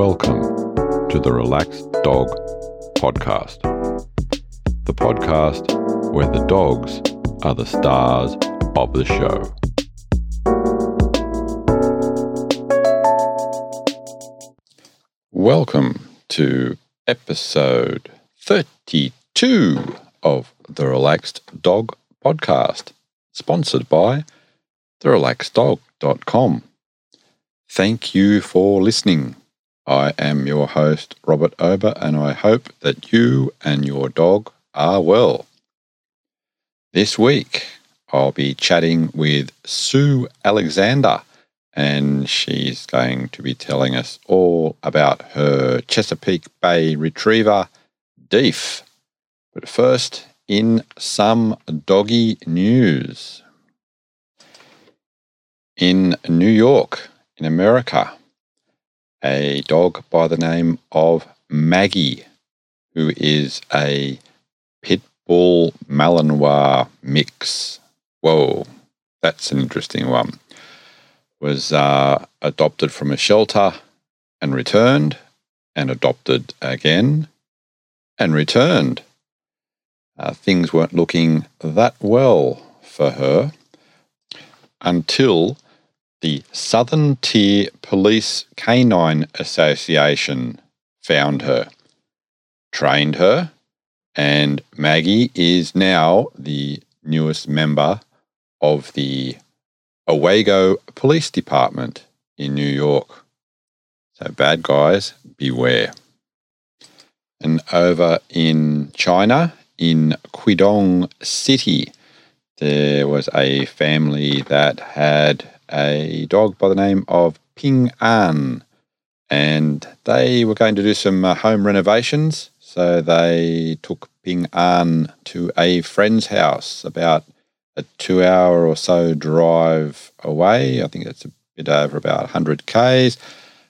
Welcome to the Relaxed Dog Podcast, the podcast where the dogs are the stars of the show. Welcome to episode 32 of the Relaxed Dog Podcast, sponsored by therelaxeddog.com. Thank you for listening. I am your host, Robert Ober, and I hope that you and your dog are well. This week, I'll be chatting with Sue Alexander, and she's going to be telling us all about her Chesapeake Bay Retriever, Deef. But first, in some doggy news. In New York, in America, a dog by the name of Maggie, who is a pit bull Malinois mix. Whoa, that's an interesting one. Was adopted from a shelter and returned, and adopted again and returned. Things weren't looking that well for her until the Southern Tier Police Canine Association found her, trained her, and Maggie is now the newest member of the Owego Police Department in New York. So bad guys, beware. And over in China, in Qidong City, there was a family that had a dog by the name of Ping An, and they were going to do some home renovations, so they took Ping An to a friend's house about a 2 hour or so drive away. I think it's a bit over about 100 Ks.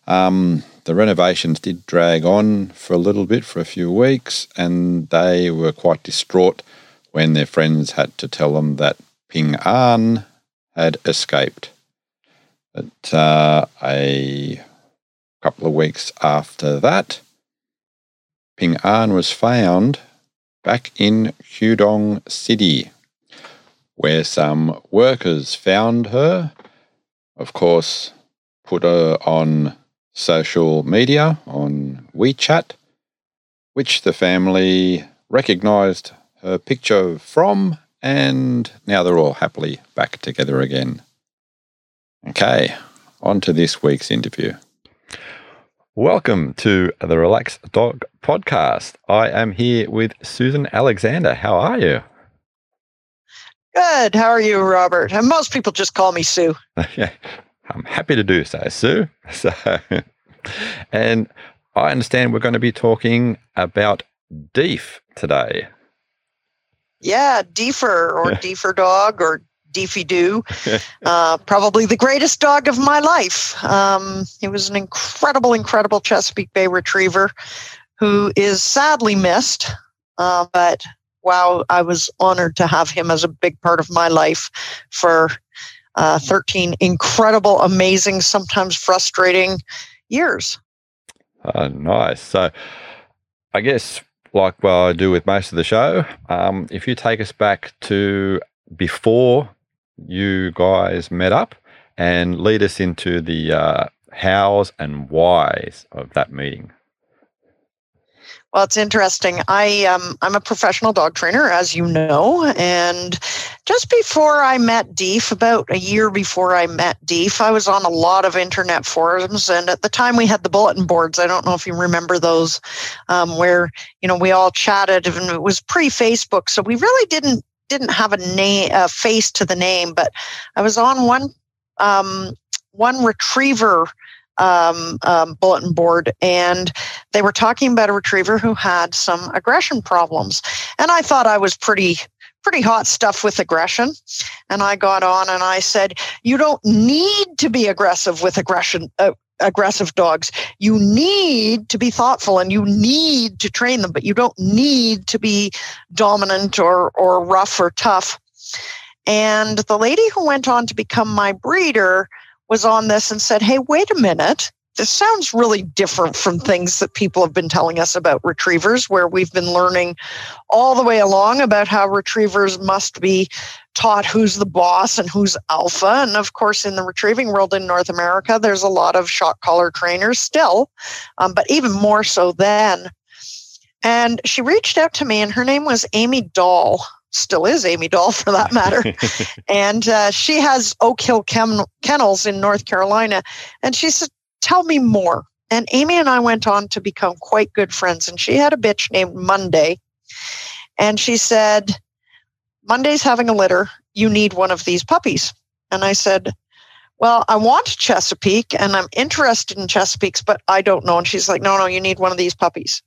The renovations did drag on for a little bit, for a few weeks, and they were quite distraught when their friends had to tell them that Ping An had escaped. But a couple of weeks after that, Ping An was found back in Hudong City, where some workers found her, of course, put her on social media, on WeChat, which the family recognised her picture from, and now they're all happily back together again. Okay, on to this week's interview. Welcome to the Relaxed Dog Podcast. I am here with Suzanne Alexander. How are you? Good. How are you, Robert? And most people just call me Sue. Yeah, I'm happy to do so, Sue. So, and I understand we're going to be talking about Deef today. Yeah, Deefer or Deefer dog or Deefy Doo, probably the greatest dog of my life. He was an incredible Chesapeake Bay Retriever who is sadly missed, but wow, I was honored to have him as a big part of my life for 13 incredible, amazing, sometimes frustrating years. Nice. So I guess, like what I do with most of the show, if you take us back to before you guys met up and lead us into the hows and whys of that meeting. Well, it's interesting. I'm a professional dog trainer, as you know, and just before I met Deef, about a year before I met Deef, I was on a lot of internet forums, and at the time we had the bulletin boards. I don't know if you remember those, where, you know, we all chatted, and it was pre-Facebook, so we really didn't have a face to the name. But I was on one retriever bulletin board, and they were talking about a retriever who had some aggression problems, and I thought I was pretty hot stuff with aggression, and I got on and I said, you don't need to be aggressive with aggressive dogs. You need to be thoughtful, and you need to train them, but you don't need to be dominant or rough or tough. And the lady who went on to become my breeder was on this and said, hey, wait a minute. this sounds really different from things that people have been telling us about retrievers, where we've been learning all the way along about how retrievers must be taught who's the boss and who's alpha. And of course, in the retrieving world in North America, there's a lot of shock collar trainers still, but even more so then. And she reached out to me, and her name was Amy Dahl. Still is Amy Dahl, for that matter. And she has Oak Hill Kennels in North Carolina. And she said, tell me more. And Amy and I went on to become quite good friends. And she had a bitch named Monday. And she said, Monday's having a litter. You need one of these puppies. And I said, well, I want Chesapeake and I'm interested in Chesapeakes, but I don't know. And she's like, no, you need one of these puppies.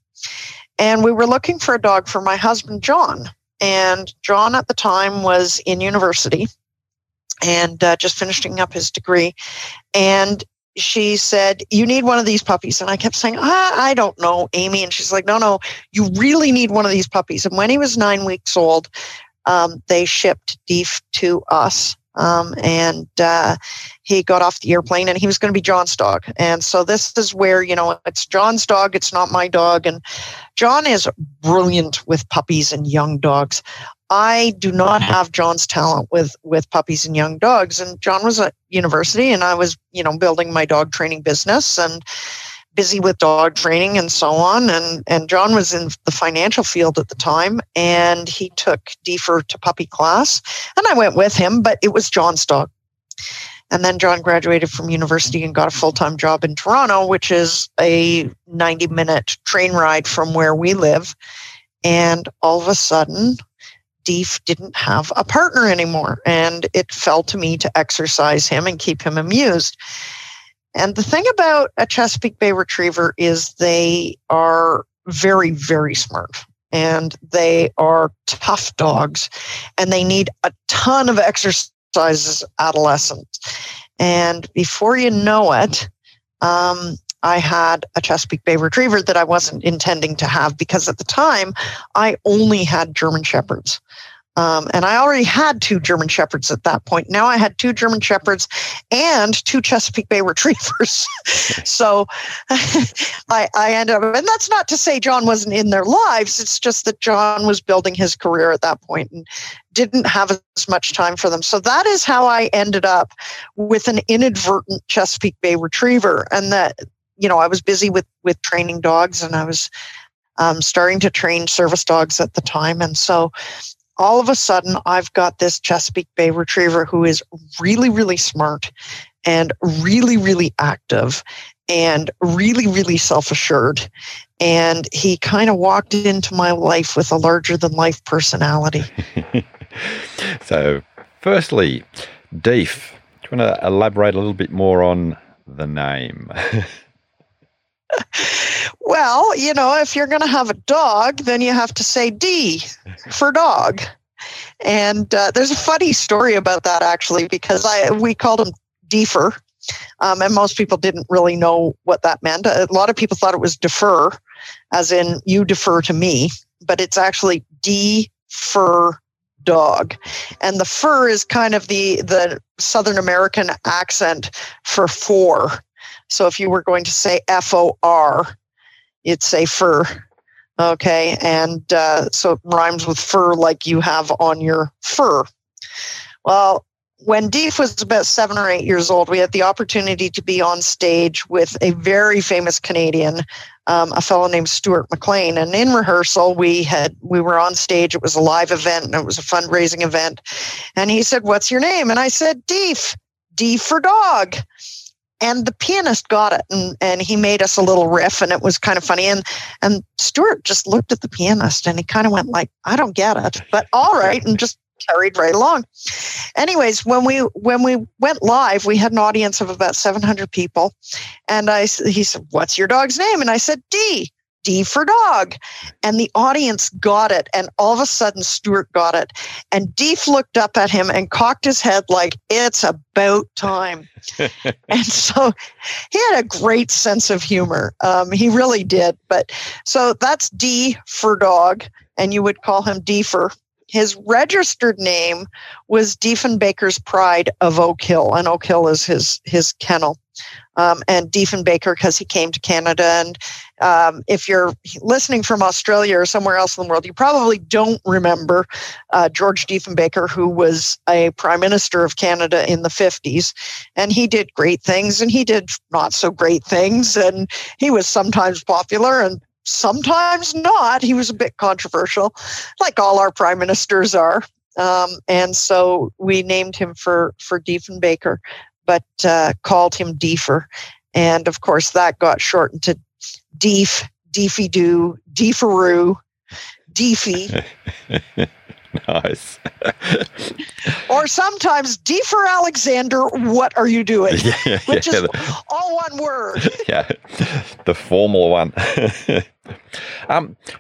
And we were looking for a dog for my husband, John. And John at the time was in university and just finishing up his degree. And she said, you need one of these puppies. And I kept saying, I don't know, Amy. And she's like, no, you really need one of these puppies. And when he was 9 weeks old, they shipped Deef to us. And he got off the airplane and he was going to be John's dog. And so this is where, it's John's dog. It's not my dog. And John is brilliant with puppies and young dogs. I do not have John's talent with puppies and young dogs. And John was at university and I was, building my dog training business and busy with dog training and so on. And John was in the financial field at the time, and he took Deefer to puppy class, and I went with him, but it was John's dog. And then John graduated from university and got a full-time job in Toronto, which is a 90-minute train ride from where we live. And all of a sudden, Deef didn't have a partner anymore, and it fell to me to exercise him and keep him amused. And the thing about a Chesapeake Bay Retriever is they are very, very smart, and they are tough dogs, and they need a ton of exercise as adolescents. And before you know it, I had a Chesapeake Bay Retriever that I wasn't intending to have, because at the time I only had German Shepherds. And I already had two German Shepherds at that point. Now I had two German Shepherds and two Chesapeake Bay Retrievers. So I ended up, and that's not to say John wasn't in their lives. It's just that John was building his career at that point and didn't have as much time for them. So that is how I ended up with an inadvertent Chesapeake Bay Retriever. And that, I was busy with training dogs, and I was starting to train service dogs at the time. And so all of a sudden, I've got this Chesapeake Bay Retriever who is really, really smart and really, really active and really, really self-assured. And he kind of walked into my life with a larger-than-life personality. So, firstly, Deef, do you want to elaborate a little bit more on the name? Well, if you're going to have a dog, then you have to say D for dog. And there's a funny story about that, actually, because we called him Deefer, and most people didn't really know what that meant. A lot of people thought it was defer, as in you defer to me, but it's actually D-fer dog. And the fur is kind of the Southern American accent for four. So if you were going to say F-O-R, you'd say fur. Okay. And so it rhymes with fur, like you have on your fur. Well, when Deef was about 7 or 8 years old, we had the opportunity to be on stage with a very famous Canadian, a fellow named Stuart McLean. And in rehearsal, we were on stage. It was a live event, and it was a fundraising event. And he said, "What's your name?" And I said, "Deef, D for dog." And the pianist got it, and he made us a little riff, and it was kind of funny. And Stuart just looked at the pianist, and he kind of went like, "I don't get it," but all right, and just carried right along. Anyways, when we went live, we had an audience of about 700 people, and he said, "What's your dog's name?" And I said, "D for dog." And the audience got it. And all of a sudden, Stuart got it. And Deef looked up at him and cocked his head like, "It's about time." And so he had a great sense of humor. He really did. But so that's D for dog. And you would call him Deefer. His registered name was Diefenbaker's Pride of Oak Hill. And Oak Hill is his kennel. and Diefenbaker because he came to Canada. And if you're listening from Australia or somewhere else in the world, you probably don't remember George Diefenbaker, who was a Prime Minister of Canada in the 50s. And he did great things and he did not so great things. And he was sometimes popular and sometimes not. He was a bit controversial, like all our prime ministers are. And so we named him for Diefenbaker, but called him Deefer. And of course, that got shortened to Deef, Deefy-Doo, Deeferoo, Deefy. Nice. Or sometimes, Deefer Alexander, what are you doing? Yeah, which is all one word. Yeah, the formal one.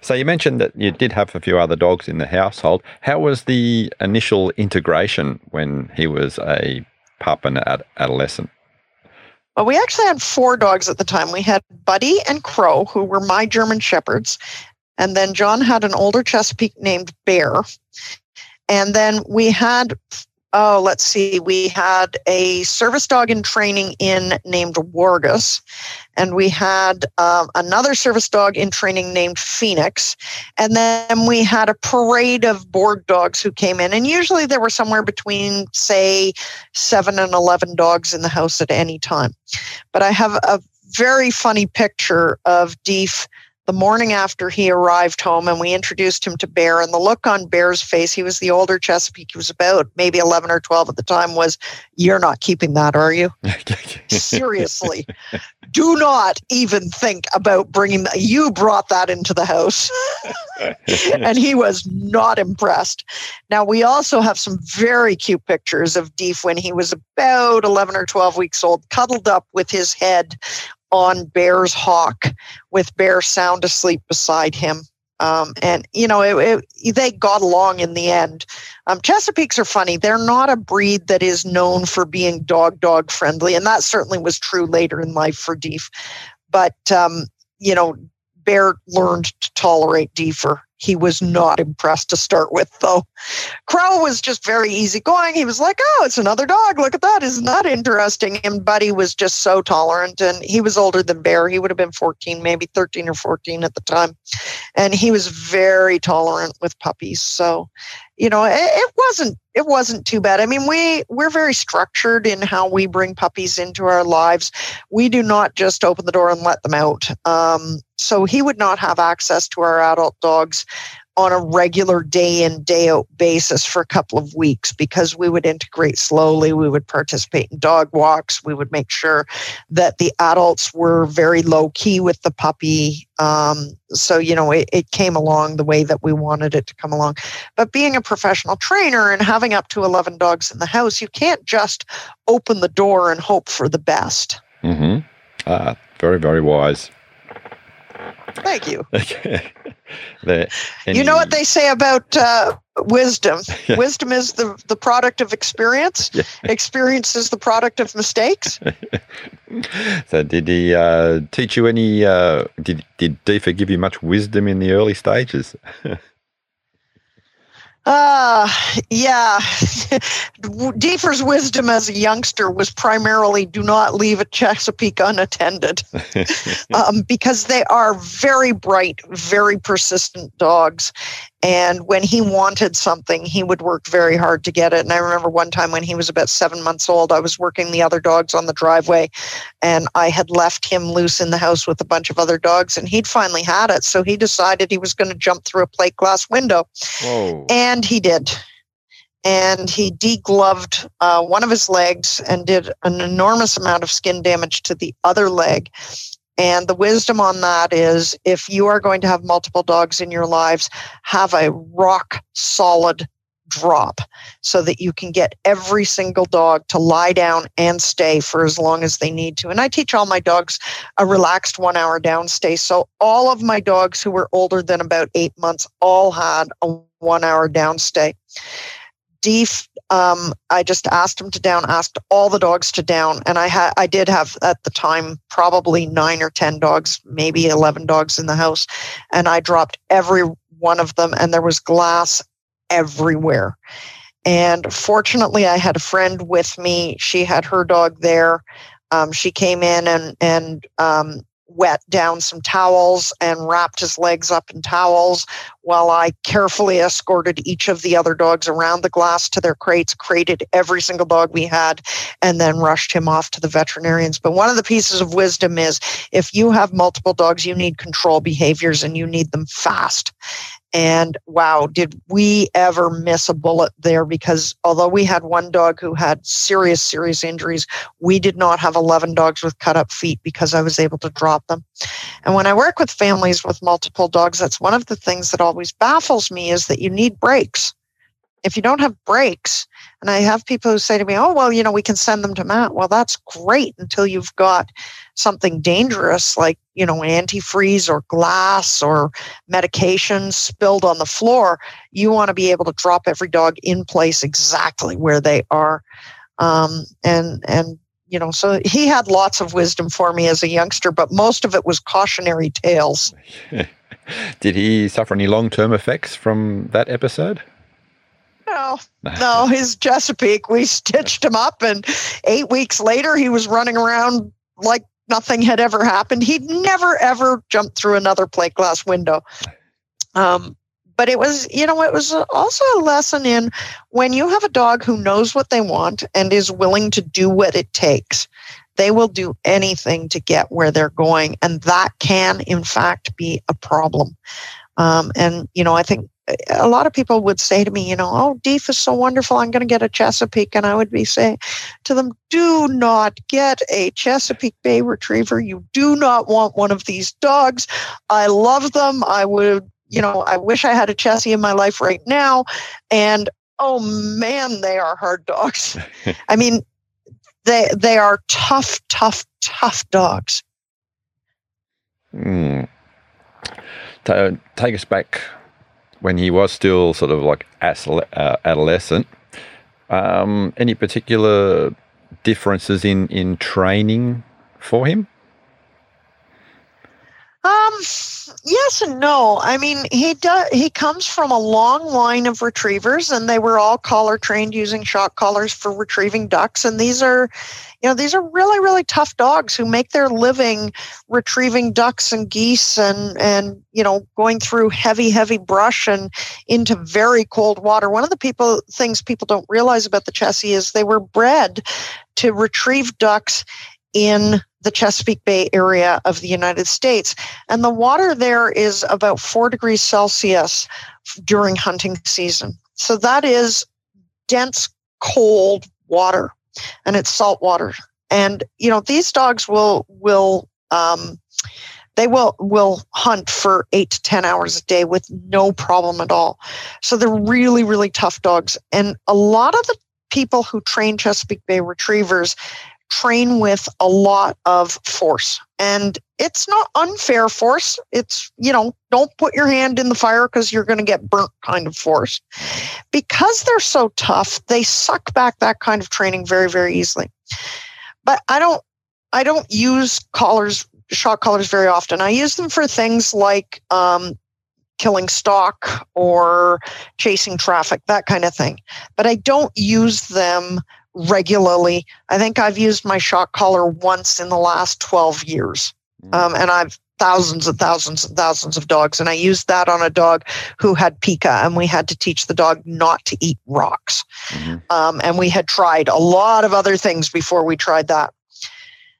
So you mentioned that you did have a few other dogs in the household. How was the initial integration when he was a pup and adolescent? Well, we actually had four dogs at the time. We had Buddy and Crow, who were my German Shepherds. And then John had an older Chesapeake named Bear. And then we had, we had a service dog in training in named Wargus. And we had another service dog in training named Phoenix. And then we had a parade of board dogs who came in. And usually there were somewhere between, say, 7 and 11 dogs in the house at any time. But I have a very funny picture of Deef the morning after he arrived home, and we introduced him to Bear, and the look on Bear's face, he was the older Chesapeake, he was about maybe 11 or 12 at the time, was, "You're not keeping that, are you? Seriously, do not even think about bringing that. You brought that into the house." And he was not impressed. Now, we also have some very cute pictures of Deef when he was about 11 or 12 weeks old, cuddled up with his head on Bear's hock, with Bear sound asleep beside him. And, you know, they got along in the end. Chesapeakes are funny. They're not a breed that is known for being dog-dog friendly, and that certainly was true later in life for Deef. But, you know, Bear learned to tolerate Deefer. He was not impressed to start with, though. Crow was just very easygoing. He was like, "Oh, it's another dog. Look at that. Isn't that interesting?" And Buddy was just so tolerant. And he was older than Bear. He would have been 14, maybe 13 or 14 at the time. And he was very tolerant with puppies. So, you know, it wasn't too bad. I mean, we're very structured in how we bring puppies into our lives. We do not just open the door and let them out. So he would not have access to our adult dogs on a regular day in, day out basis for a couple of weeks, because we would integrate slowly. We would participate in dog walks. We would make sure that the adults were very low key with the puppy. So, you know, it came along the way that we wanted it to come along. But being a professional trainer and having up to 11 dogs in the house, you can't just open the door and hope for the best. Mm-hmm. Very, very wise. Thank you. Okay. You know what they say about wisdom? Yeah. Wisdom is the product of experience. Yeah. Experience is the product of mistakes. So did he teach you any, did Deefer give you much wisdom in the early stages? Yeah. Deefer's wisdom as a youngster was primarily do not leave a Chesapeake unattended, because they are very bright, very persistent dogs. And when he wanted something, he would work very hard to get it. And I remember one time when he was about 7 months old, I was working the other dogs on the driveway, and I had left him loose in the house with a bunch of other dogs, and he'd finally had it. So he decided he was going to jump through a plate glass window. Whoa. And he did. And he degloved one of his legs and did an enormous amount of skin damage to the other leg. And the wisdom on that is, if you are going to have multiple dogs in your lives, have a rock solid drop so that you can get every single dog to lie down and stay for as long as they need to. And I teach all my dogs a relaxed 1 hour down stay. So all of my dogs who were older than about 8 months all had a 1 hour down stay. Deef, I just asked all the dogs to down. And I did have at the time probably 9 or 10 dogs, maybe 11 dogs in the house. And I dropped every one of them, and there was glass everywhere. And fortunately, I had a friend with me. She had her dog there. She came in and wet down some towels and wrapped his legs up in towels while I carefully escorted each of the other dogs around the glass to their crates, crated every single dog we had, and then rushed him off to the veterinarians. But one of the pieces of wisdom is if you have multiple dogs, you need control behaviors and you need them fast. And wow, did we ever miss a bullet there? Because although we had one dog who had serious, serious injuries, we did not have 11 dogs with cut up feet because I was able to drop them. And when I work with families with multiple dogs, that's one of the things that always baffles me is that you need breaks. If you don't have breaks, and I have people who say to me, oh, well, you know, we can send them to Matt. Well, that's great until you've got something dangerous like, you know, antifreeze or glass or medication spilled on the floor. You want to be able to drop every dog in place exactly where they are. You know, so he had lots of wisdom for me as a youngster, but most of it was cautionary tales. Did he suffer any long-term effects from that episode? No, his Chesapeake, we stitched him up and 8 weeks later he was running around like nothing had ever happened. He'd never, ever jumped through another plate glass window. But it was, you know, it was also a lesson in when you have a dog who knows what they want and is willing to do what it takes, they will do anything to get where they're going. And that can, in fact, be a problem. You know, I think a lot of people would say to me, you know, oh, Deef is so wonderful, I'm going to get a Chesapeake. And I would be saying to them, do not get a Chesapeake Bay Retriever. You do not want one of these dogs. I love them. I would, you know, I wish I had a Chessie in my life right now. And, oh, man, they are hard dogs. I mean, they are tough, tough, tough dogs. Take us back. When he was still sort of like adolescent, any particular differences in training for him? Yes and no. I mean, he comes from a long line of retrievers, and they were all collar trained using shock collars for retrieving ducks. And these are, you know, these are really, really tough dogs who make their living retrieving ducks and geese and you know, going through heavy, heavy brush and into very cold water. One of the things people don't realize about the Chessie is they were bred to retrieve ducks in the Chesapeake Bay area of the United States. And the water there is about 4 degrees Celsius during hunting season. So that is dense, cold water, and it's salt water. And, you know, these dogs will hunt for 8 to 10 hours a day with no problem at all. So they're really, really tough dogs. And a lot of the people who train Chesapeake Bay Retrievers train with a lot of force, and it's not unfair force. It's, you know, don't put your hand in the fire because you're going to get burnt kind of force. Because they're so tough, they suck back that kind of training very, very easily. But I don't use collars, shock collars very often. I use them for things like killing stock or chasing traffic, that kind of thing. But I don't use them regularly. I think I've used my shock collar once in the last 12 years. And I've thousands and thousands and thousands of dogs. And I used that on a dog who had pica, and we had to teach the dog not to eat rocks. And we had tried a lot of other things before we tried that.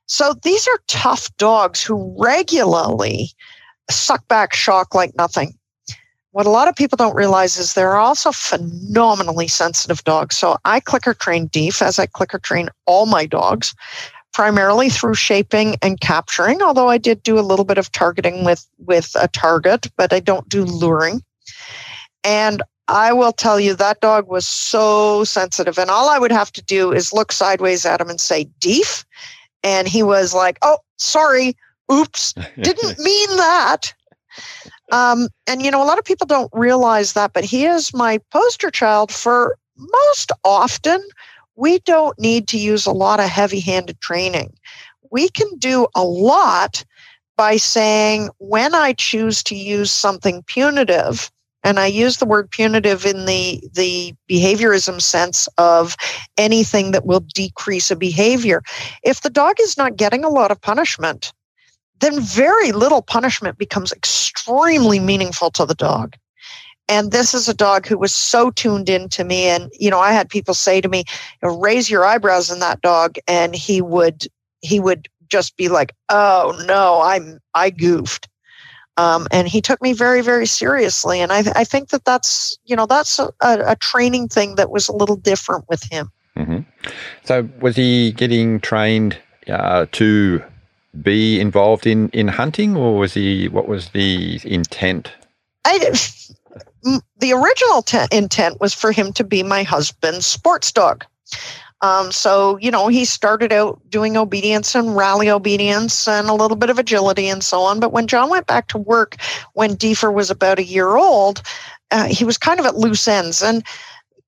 So these are tough dogs who regularly suck back shock like nothing. What a lot of people don't realize is there are also phenomenally sensitive dogs. So I clicker train Deef as I clicker train all my dogs, primarily through shaping and capturing, although I did do a little bit of targeting with a target, but I don't do luring. And I will tell you that dog was so sensitive. And all I would have to do is look sideways at him and say, Deef. And he was like, oh, sorry, oops, didn't mean that. And, you know, a lot of people don't realize that, but he is my poster child for most often. We don't need to use a lot of heavy-handed training. We can do a lot by saying, when I choose to use something punitive, And I use the word punitive in the behaviorism sense of anything that will decrease a behavior. If the dog is not getting a lot of punishment, then very little punishment becomes extremely meaningful to the dog. And this is a dog who was so tuned in to me. And, you know, I had people say to me, raise your eyebrows in that dog. And he would just be like, oh, no, I goofed. And he took me very, very seriously. And I think that's, you know, that's a training thing that was a little different with him. Mm-hmm. So was he getting trained to be involved in hunting, or was he, what was the intent? The original intent was for him to be my husband's sports dog. So, you know, he started out doing obedience and rally obedience and a little bit of agility and so on. But when John went back to work, when Deefer was about a year old, he was kind of at loose ends. And,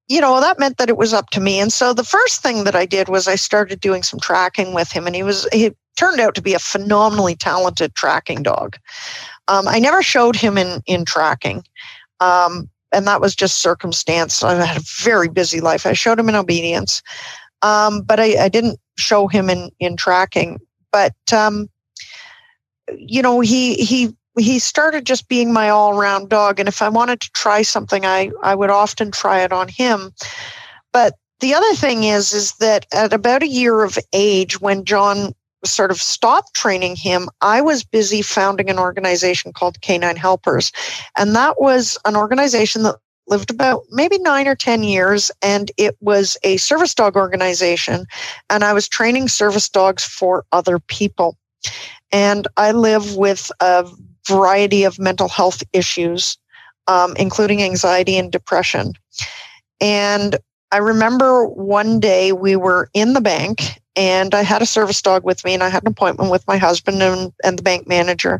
you know, that meant that it was up to me. And so the first thing that I did was I started doing some tracking with him. And he turned out to be a phenomenally talented tracking dog. I never showed him in tracking. And that was just circumstance. I had a very busy life. I showed him in obedience. But I didn't show him in tracking. But, you know, he started just being my all-around dog. And if I wanted to try something, I would often try it on him. But the other thing is that at about a year of age, when John sort of stopped training him, I was busy founding an organization called Canine Helpers. And that was an organization that lived about maybe 9 or 10 years, and it was a service dog organization, and I was training service dogs for other people. And I live with a variety of mental health issues, including anxiety and depression. And I remember one day we were in the bank, and I had a service dog with me, and I had an appointment with my husband and the bank manager.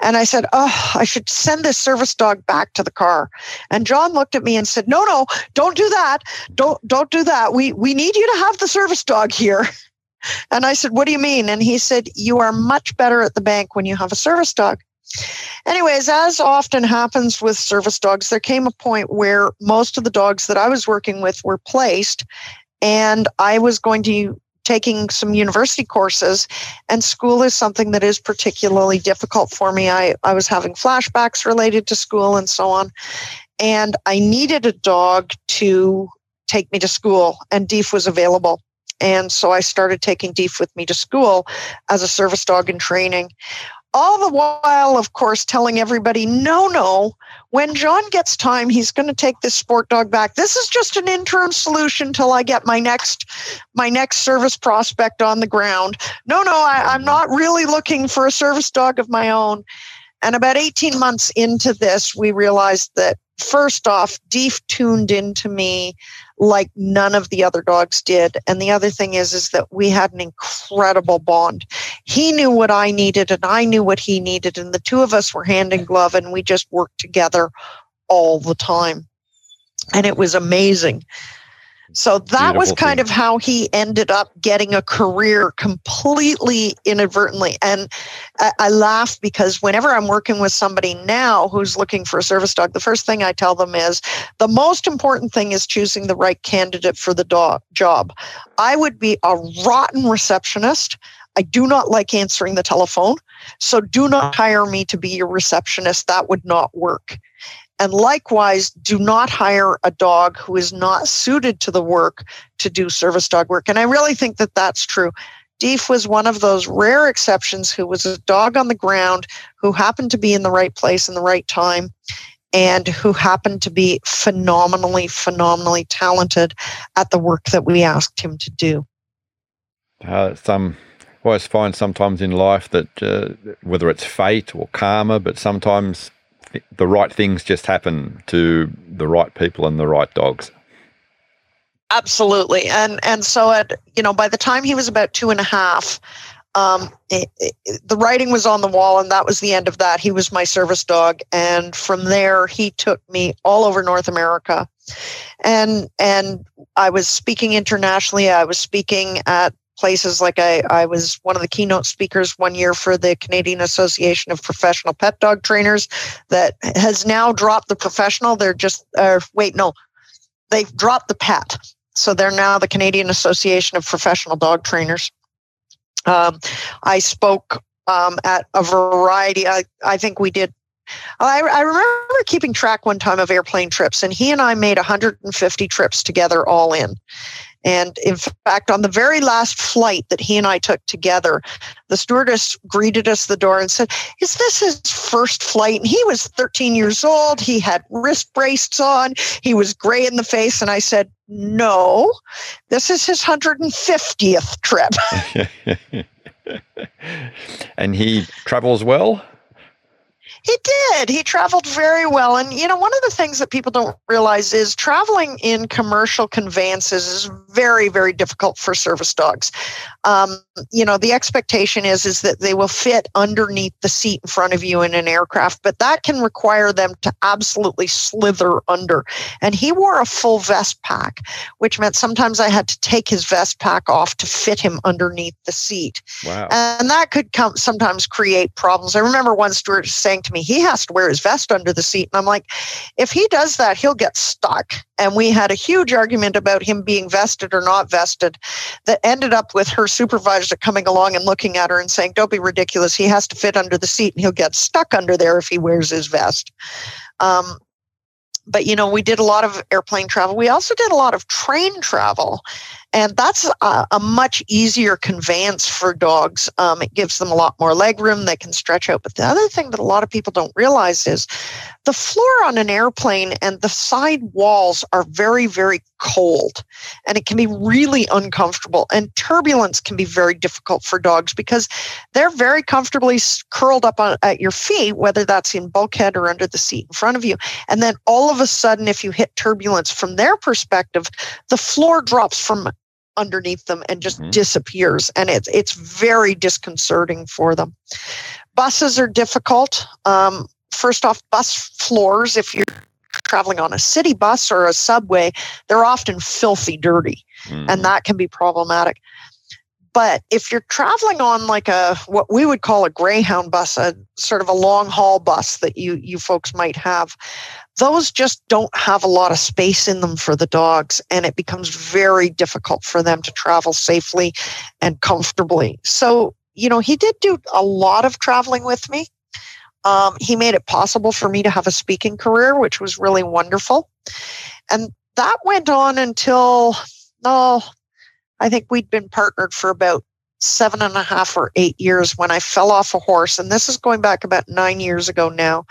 And I said, oh, I should send this service dog back to the car. And John looked at me and said, no, don't do that. Don't do that. We need you to have the service dog here. And I said, what do you mean? And he said, you are much better at the bank when you have a service dog. Anyways, as often happens with service dogs, there came a point where most of the dogs that I was working with were placed, and I was going to taking some university courses, and school is something that is particularly difficult for me. I was having flashbacks related to school and so on. And I needed a dog to take me to school, and Deef was available. And so I started taking Deef with me to school as a service dog in training. All the while, of course, telling everybody, no, when John gets time, he's going to take this sport dog back. This is just an interim solution till I get my next service prospect on the ground. No, I'm not really looking for a service dog of my own. And about 18 months into this, we realized that, first off, Deef tuned into me like none of the other dogs did. And the other thing is that we had an incredible bond. He knew what I needed and I knew what he needed. And the two of us were hand in glove, and we just worked together all the time. And it was amazing. So that was kind of how he ended up getting a career completely inadvertently. And I laugh because whenever I'm working with somebody now who's looking for a service dog, the first thing I tell them is the most important thing is choosing the right candidate for the dog job. I would be a rotten receptionist. I do not like answering the telephone. So do not hire me to be your receptionist. That would not work. And likewise, do not hire a dog who is not suited to the work to do service dog work. And I really think that that's true. Deef was one of those rare exceptions who was a dog on the ground who happened to be in the right place in the right time, and who happened to be phenomenally talented at the work that we asked him to do. I always find sometimes in life that whether it's fate or karma, but sometimes the right things just happen to the right people and the right dogs. Absolutely. And so, by the time he was about 2.5, the writing was on the wall, and that was the end of that. He was my service dog. And from there, he took me all over North America. And I was speaking internationally. I was speaking at places. Like I was one of the keynote speakers one year for the Canadian Association of Professional Pet Dog Trainers that has now dropped the professional. They're just, they've dropped the pet. So they're now the Canadian Association of Professional Dog Trainers. I spoke at a variety. I think we did. I remember keeping track one time of airplane trips, and he and I made 150 trips together all in. And in fact, on the very last flight that he and I took together, the stewardess greeted us at the door and said, "Is this his first flight?" And he was 13 years old. He had wrist braces on. He was gray in the face. And I said, "No, this is his 150th trip." And he travels well? He did. He traveled very well. And, you know, one of the things that people don't realize is traveling in commercial conveyances is very, very difficult for service dogs. The expectation is that they will fit underneath the seat in front of you in an aircraft, but that can require them to absolutely slither under. And he wore a full vest pack, which meant sometimes I had to take his vest pack off to fit him underneath the seat. Wow. And that could sometimes create problems. I remember one steward saying to me, he has to wear his vest under the seat. And I'm like, if he does that, he'll get stuck. And we had a huge argument about him being vested or not vested that ended up with her supervisor coming along and looking at her and saying, "Don't be ridiculous. He has to fit under the seat, and he'll get stuck under there if he wears his vest." But, you know, we did a lot of airplane travel. We also did a lot of train travel. And that's a much easier conveyance for dogs. It gives them a lot more leg room. They can stretch out. But the other thing that a lot of people don't realize is the floor on an airplane and the side walls are very, very cold. And it can be really uncomfortable. And turbulence can be very difficult for dogs because they're very comfortably curled up at your feet, whether that's in bulkhead or under the seat in front of you. And then all of a sudden, if you hit turbulence from their perspective, the floor drops from underneath them and just disappears, and it's very disconcerting for them. Buses are difficult. First off, bus floors, if you're traveling on a city bus or a subway, they're often filthy dirty, and that can be problematic. But if you're traveling on like what we would call a Greyhound bus, a sort of a long haul bus that you folks might have, those just don't have a lot of space in them for the dogs, and it becomes very difficult for them to travel safely and comfortably. So, you know, he did do a lot of traveling with me. He made it possible for me to have a speaking career, which was really wonderful. And that went on until, I think we'd been partnered for about 7.5 or 8 years when I fell off a horse. And this is going back about 9 years ago now.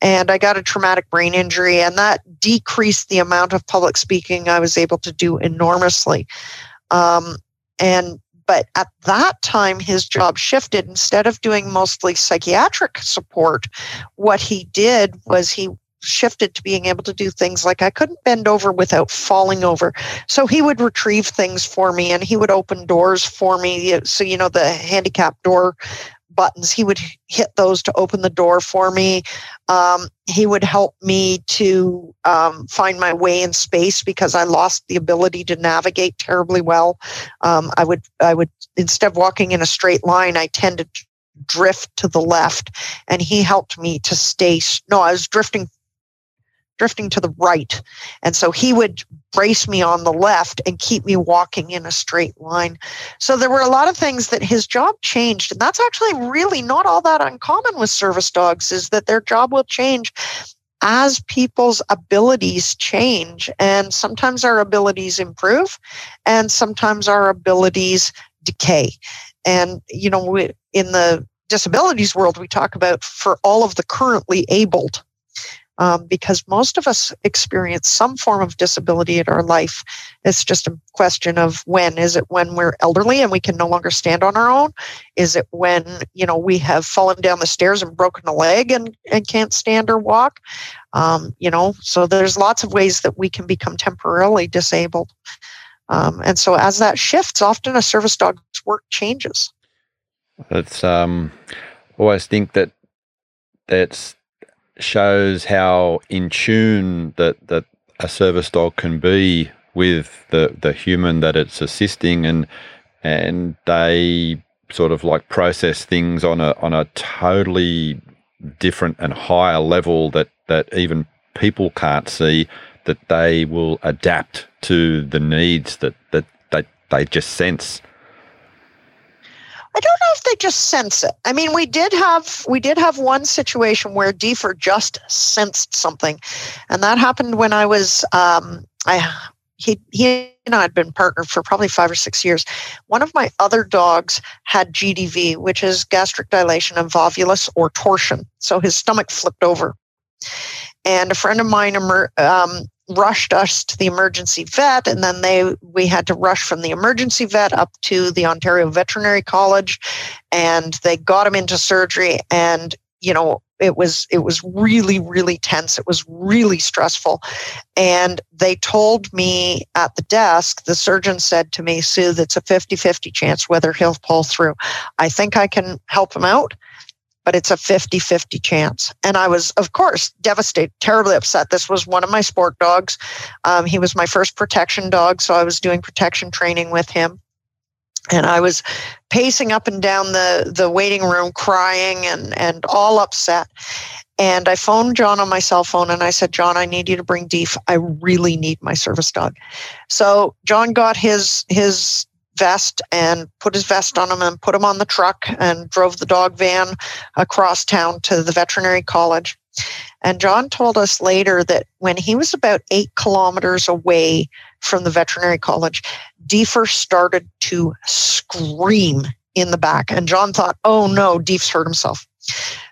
And I got a traumatic brain injury, and that decreased the amount of public speaking I was able to do enormously. But at that time, his job shifted. Instead of doing mostly psychiatric support, what he did was he shifted to being able to do things like I couldn't bend over without falling over. So he would retrieve things for me, and he would open doors for me. So, you know, the handicap door buttons, he would hit those to open the door for me. He would help me to find my way in space because I lost the ability to navigate terribly well. I would, instead of walking in a straight line, I tended to drift to the left, and he helped me to stay. No, I was drifting to the right. And so he would brace me on the left and keep me walking in a straight line. So there were a lot of things that his job changed. And that's actually really not all that uncommon with service dogs, is that their job will change as people's abilities change. And sometimes our abilities improve, and sometimes our abilities decay. And, you know, in the disabilities world, we talk about for all of the currently abled. Because most of us experience some form of disability in our life. It's just a question of when. Is it when we're elderly and we can no longer stand on our own? Is it when, you know, we have fallen down the stairs and broken a leg and can't stand or walk? So there's lots of ways that we can become temporarily disabled. And so as that shifts, often a service dog's work changes. That's always think that that's shows how in tune that a service dog can be with the human that it's assisting, and and they sort of like process things on a totally different and higher level that even people can't see, that they will adapt to the needs that they just sense. I don't know if they just sense it. I mean, we did have one situation where Deef just sensed something, and that happened when I was he and I had been partnered for probably 5 or 6 years. One of my other dogs had GDV, which is gastric dilation and volvulus or torsion. So his stomach flipped over, and a friend of mine rushed us to the emergency vet, and then we had to rush from the emergency vet up to the Ontario Veterinary College, and they got him into surgery. And you know, it was really, really tense. It was really stressful. And they told me at the desk, the surgeon said to me, "Sue, that's a 50-50 chance whether he'll pull through. I think I can help him out, but it's a 50-50 chance." And I was, of course, devastated, terribly upset. This was one of my sport dogs. He was my first protection dog, so I was doing protection training with him. And I was pacing up and down the waiting room crying and all upset. And I phoned John on my cell phone and I said, "John, I need you to bring Deef. I really need my service dog." So John got his vest and put his vest on him and put him on the truck and drove the dog van across town to the veterinary college. And John told us later that when he was about 8 kilometers away from the veterinary college, Deef started to scream in the back. And John thought, "Oh no, Deef's hurt himself."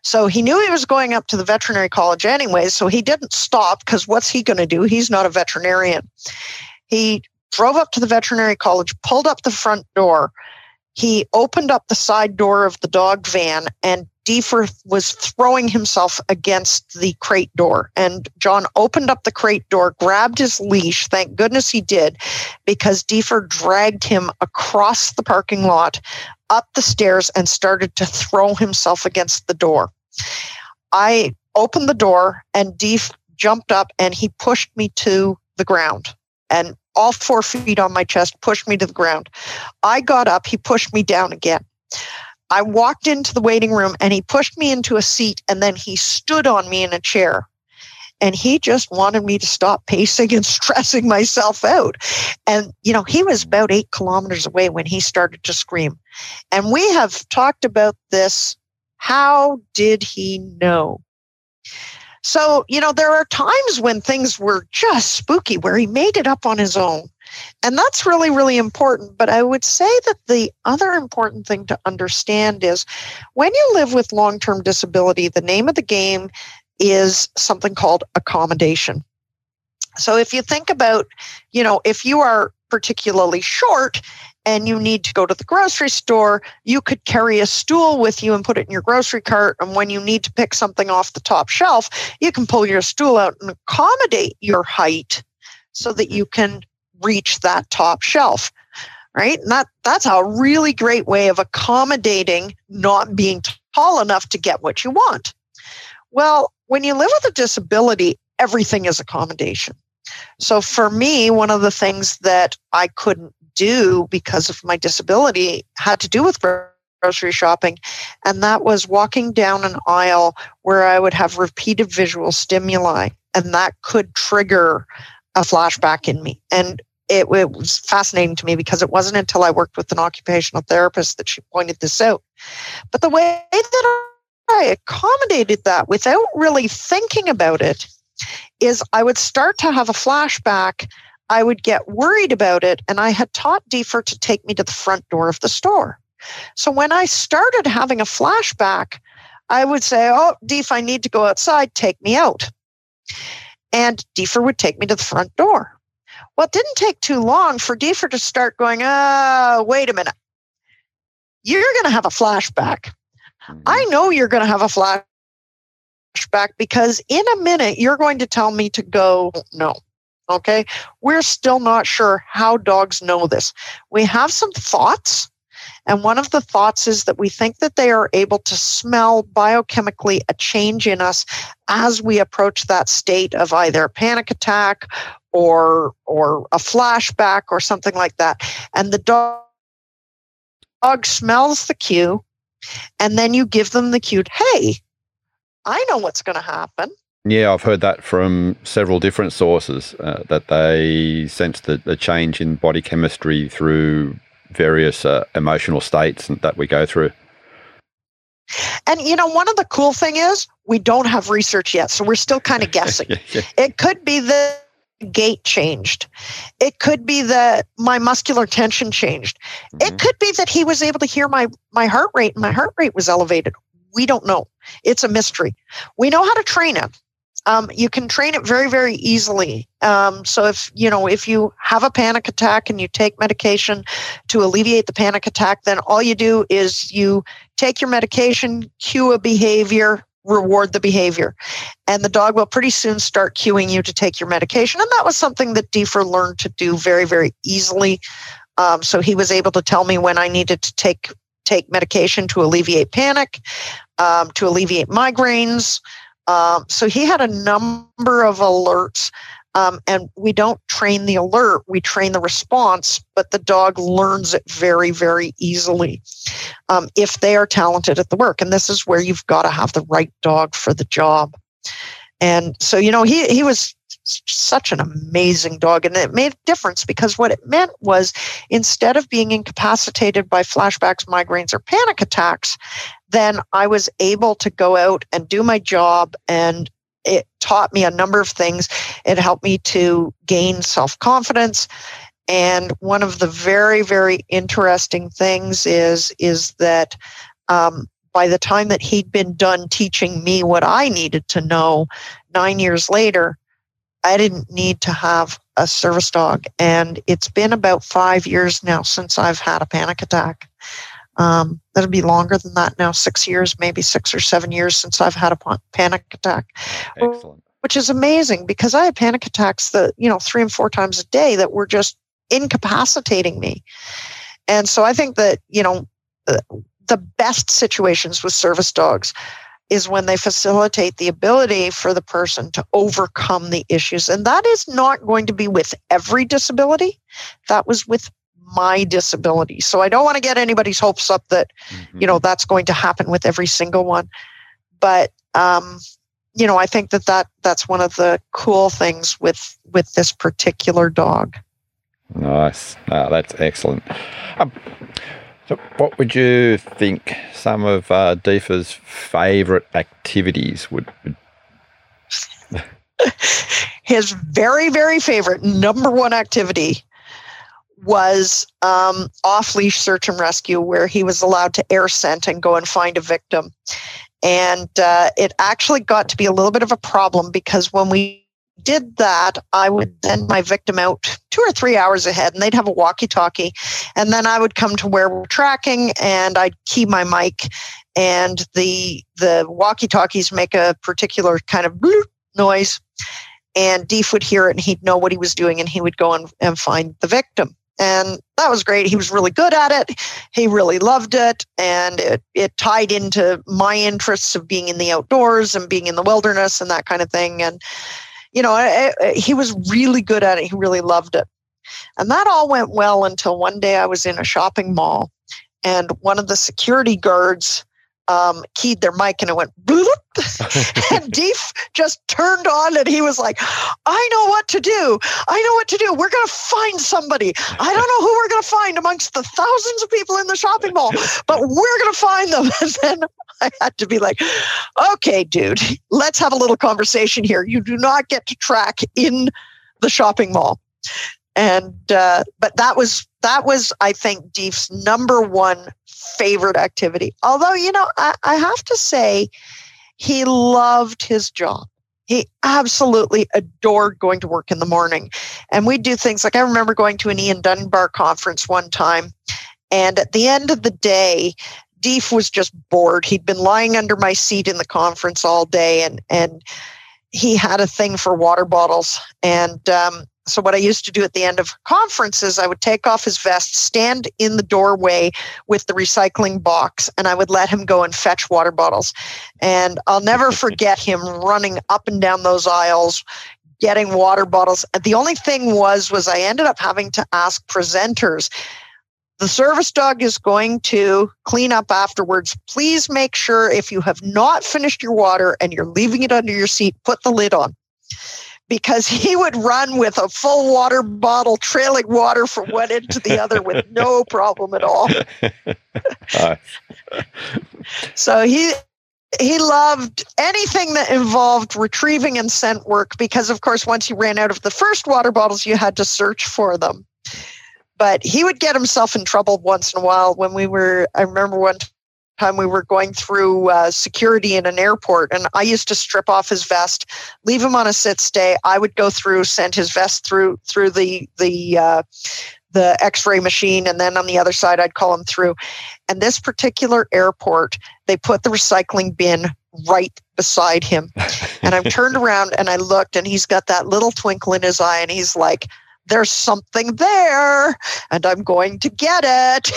So he knew he was going up to the veterinary college anyway, so he didn't stop, because what's he going to do? He's not a veterinarian. He drove up to the veterinary college, pulled up the front door. He opened up the side door of the dog van, and Deef was throwing himself against the crate door. And John opened up the crate door, grabbed his leash. Thank goodness he did, because Deef dragged him across the parking lot, up the stairs, and started to throw himself against the door. I opened the door, and Deef jumped up, and he pushed me to the ground. And all 4 feet on my chest, pushed me to the ground. I got up, he pushed me down again. I walked into the waiting room and he pushed me into a seat, and then he stood on me in a chair. And he just wanted me to stop pacing and stressing myself out. And, you know, he was about 8 kilometers away when he started to scream. And we have talked about this. How did he know? So, you know, there are times when things were just spooky, where he made it up on his own. And that's really, really important. But I would say that the other important thing to understand is when you live with long-term disability, the name of the game is something called accommodation. So if you think about, you know, if you are particularly short and you need to go to the grocery store, you could carry a stool with you and put it in your grocery cart. And when you need to pick something off the top shelf, you can pull your stool out and accommodate your height so that you can reach that top shelf, right? And that's a really great way of accommodating not being tall enough to get what you want. Well, when you live with a disability, everything is accommodation. So for me, one of the things that I couldn't do because of my disability had to do with grocery shopping, and that was walking down an aisle where I would have repeated visual stimuli, and that could trigger a flashback in me. And it was fascinating to me, because it wasn't until I worked with an occupational therapist that she pointed this out. But the way that I accommodated that without really thinking about it is I would start to have a flashback, I would get worried about it, and I had taught Deef to take me to the front door of the store. So when I started having a flashback, I would say, "Oh, Deef, I need to go outside, take me out." And Deef would take me to the front door. Well, it didn't take too long for Deef to start going, "Oh, wait a minute. You're going to have a flashback. I know you're going to have a flashback, because in a minute, you're going to tell me to go, no. Okay, we're still not sure how dogs know this. We have some thoughts, and one of the thoughts is that we think that they are able to smell biochemically a change in us as we approach that state of either a panic attack or a flashback or something like that. And the dog dog smells the cue, and then you give them the cue, hey, I know what's going to happen. Yeah, I've heard that from several different sources, that they sense the change in body chemistry through various emotional states that we go through. And, you know, one of the cool thing is we don't have research yet, so we're still kind of guessing. Yeah. It could be the gait changed. It could be that my muscular tension changed. Mm-hmm. It could be that he was able to hear my heart rate and my heart rate was elevated. We don't know. It's a mystery. We know how to train it. You can train it very, very easily. So if you have a panic attack and you take medication to alleviate the panic attack, then all you do is you take your medication, cue a behavior, reward the behavior. And the dog will pretty soon start cueing you to take your medication. And that was something that Deefer learned to do very, very easily. So he was able to tell me when I needed to take medication to alleviate panic, to alleviate migraines. So he had a number of alerts, and we don't train the alert, we train the response, but the dog learns it very, very easily if they are talented at the work. And this is where you've got to have the right dog for the job. And so, you know, he was such an amazing dog, and it made a difference because what it meant was instead of being incapacitated by flashbacks, migraines, or panic attacks, then I was able to go out and do my job, and it taught me a number of things. It helped me to gain self-confidence. And one of the very, very interesting things is that by the time that he'd been done teaching me what I needed to know 9 years later, I didn't need to have a service dog. And it's been about 5 years now since I've had a panic attack. That'll be longer than that now, 6 years, maybe 6 or 7 years since I've had a panic attack. Excellent. Which is amazing because I had panic attacks that, 3 and 4 times a day that were just incapacitating me. And so I think that, the best situations with service dogs is when they facilitate the ability for the person to overcome the issues. And that is not going to be with every disability. That was with my disability. So I don't want to get anybody's hopes up that, that's going to happen with every single one. But, I think that's one of the cool things with this particular dog. Nice. That's excellent. So what would you think some of Deefa's favorite activities would be? His very, very favorite number one activity was off-leash search and rescue, where he was allowed to air scent and go and find a victim. And it actually got to be a little bit of a problem because when we did that, I would send my victim out 2 or 3 hours ahead, and they'd have a walkie-talkie, and then I would come to where we're tracking, and I'd key my mic, and the walkie-talkies make a particular kind of bloop noise, and Deef would hear it, and he'd know what he was doing, and he would go and find the victim. And that was great. He was really good at it. He really loved it. And it tied into my interests of being in the outdoors and being in the wilderness and that kind of thing. And he was really good at it. He really loved it. And that all went well until one day I was in a shopping mall, and one of the security guards keyed their mic, and it went bloop. And Deef just turned on, and he was like, I know what to do. We're going to find somebody. I don't know who we're going to find amongst the thousands of people in the shopping mall, but we're going to find them. And then I had to be like, okay, dude, let's have a little conversation here. You do not get to track in the shopping mall. And, but that was, I think, Deef's number one favorite activity. Although, I have to say he loved his job. He absolutely adored going to work in the morning. And we do things like, I remember going to an Ian Dunbar conference one time, and at the end of the day, Deef was just bored. He'd been lying under my seat in the conference all day, and he had a thing for water bottles. And so what I used to do at the end of conferences, I would take off his vest, stand in the doorway with the recycling box, and I would let him go and fetch water bottles. And I'll never forget him running up and down those aisles, getting water bottles. And the only thing was I ended up having to ask presenters, The service dog is going to clean up afterwards. Please make sure if you have not finished your water and you're leaving it under your seat, put the lid on. Because he would run with a full water bottle, trailing water from one end to the other with no problem at all. So he loved anything that involved retrieving and scent work because, of course, once you ran out of the first water bottles, you had to search for them. But he would get himself in trouble once in a while when we were, I remember one time we were going through security in an airport, and I used to strip off his vest, leave him on a sit stay. I would go through, send his vest through the X-ray machine, and then on the other side, I'd call him through. And this particular airport, they put the recycling bin right beside him. And I've turned around and I looked, and he's got that little twinkle in his eye, and he's like, "There's something there, and I'm going to get it."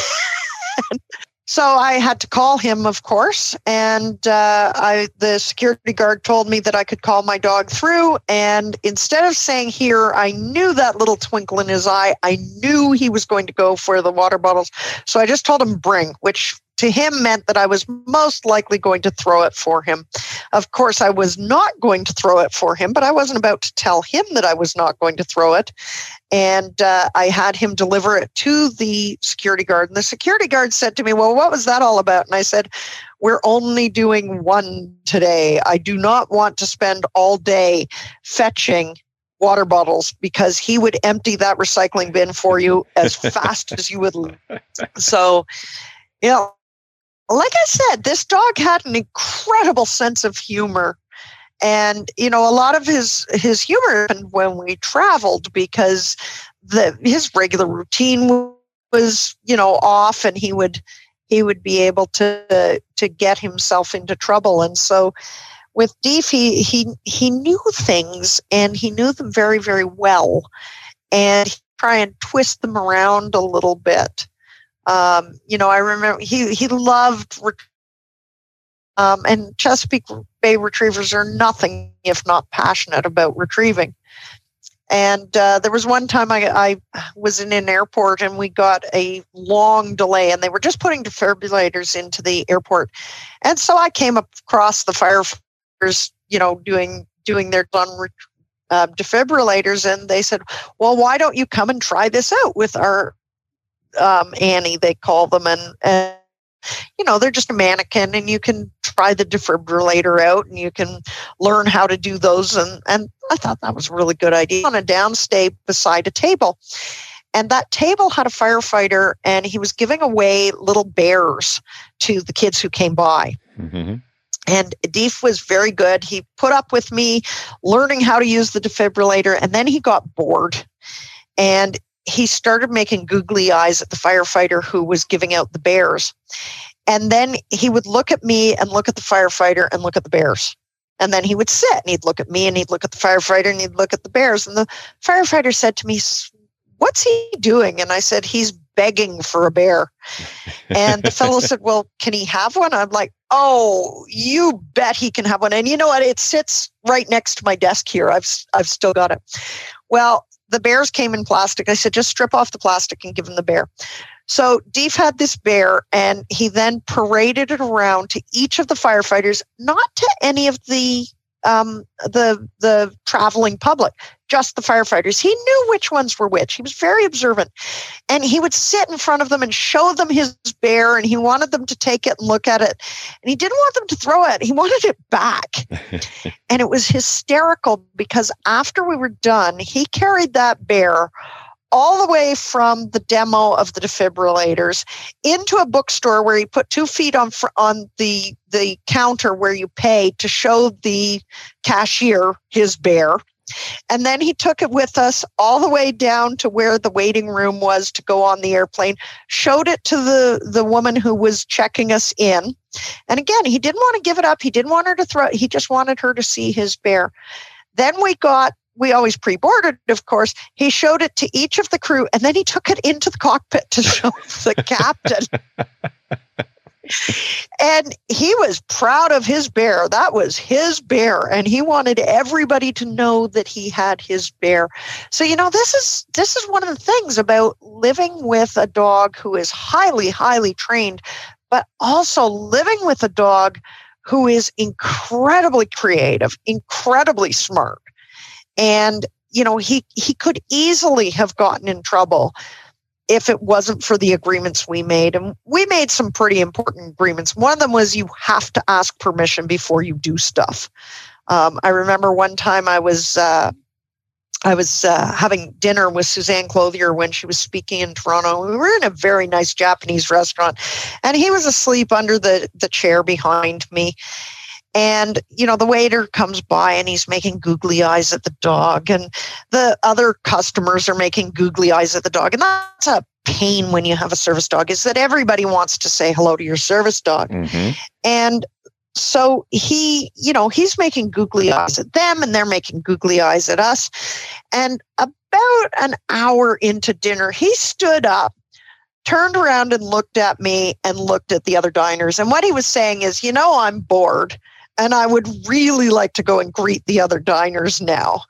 So I had to call him, of course, and the security guard told me that I could call my dog through, and instead of saying here, I knew that little twinkle in his eye. I knew he was going to go for the water bottles, so I just told him bring, which to him meant that I was most likely going to throw it for him. Of course, I was not going to throw it for him, but I wasn't about to tell him that I was not going to throw it. And I had him deliver it to the security guard. And the security guard said to me, "Well, what was that all about?" And I said, "We're only doing one today. I do not want to spend all day fetching water bottles because he would empty that recycling bin for you as fast as you would." So, you know, like I said, this dog had an incredible sense of humor. And, you know, a lot of his humor happened when we traveled because his regular routine was, you know, off, and he would be able to get himself into trouble. And so with Deef, he knew things, and he knew them very, very well. And he'd try and twist them around a little bit. You know, I remember he loved... and Chesapeake Bay Retrievers are nothing if not passionate about retrieving. And there was one time I was in an airport, and we got a long delay, and they were just putting defibrillators into the airport. And so I came across the firefighters, you know, doing their defibrillators, and they said, "Well, why don't you come and try this out with our Annie," they call them, and you know, they're just a mannequin, and you can try the defibrillator out, and you can learn how to do those. And I thought that was a really good idea. On a downstay beside a table. And that table had a firefighter, and he was giving away little bears to the kids who came by. Mm-hmm. And Deef was very good. He put up with me learning how to use the defibrillator, and then he got bored. And he started making googly eyes at the firefighter who was giving out the bears. And then he would look at me and look at the firefighter and look at the bears. And then he would sit, and he'd look at me, and he'd look at the firefighter, and he'd look at the bears. And the firefighter said to me, "What's he doing?" And I said, "He's begging for a bear." And the fellow said, "Well, can he have one?" I'm like, "Oh, you bet he can have one. And you know what? It sits right next to my desk here. I've still got it." Well, the bears came in plastic. I said, "Just strip off the plastic and give him the bear." So Deef had this bear, and he then paraded it around to each of the firefighters, not to any of the traveling public, just the firefighters. He knew which ones were which. He was very observant. And he would sit in front of them and show them his bear, and he wanted them to take it and look at it. And he didn't want them to throw it. He wanted it back. And it was hysterical because after we were done, he carried that bear all the way from the demo of the defibrillators into a bookstore where he put 2 feet on the counter where you pay to show the cashier his bear. And then he took it with us all the way down to where the waiting room was to go on the airplane, showed it to the woman who was checking us in. And again, he didn't want to give it up. He didn't want her to throw it. He just wanted her to see his bear. Then we always pre-boarded, of course. He showed it to each of the crew, and then he took it into the cockpit to show the captain. And he was proud of his bear. That was his bear. And he wanted everybody to know that he had his bear. So, you know, this is one of the things about living with a dog who is highly, highly trained, but also living with a dog who is incredibly creative, incredibly smart. And, you know, he could easily have gotten in trouble if it wasn't for the agreements we made. And we made some pretty important agreements. One of them was you have to ask permission before you do stuff. I remember one time I was having dinner with Suzanne Clothier when she was speaking in Toronto. We were in a very nice Japanese restaurant, and he was asleep under the chair behind me. And, you know, the waiter comes by and he's making googly eyes at the dog, and the other customers are making googly eyes at the dog. And that's a pain when you have a service dog, is that everybody wants to say hello to your service dog. Mm-hmm. And so he, you know, he's making googly eyes at them and they're making googly eyes at us. And about an hour into dinner, he stood up, turned around and looked at me and looked at the other diners. And what he was saying is, you know, I'm bored. And I would really like to go and greet the other diners now.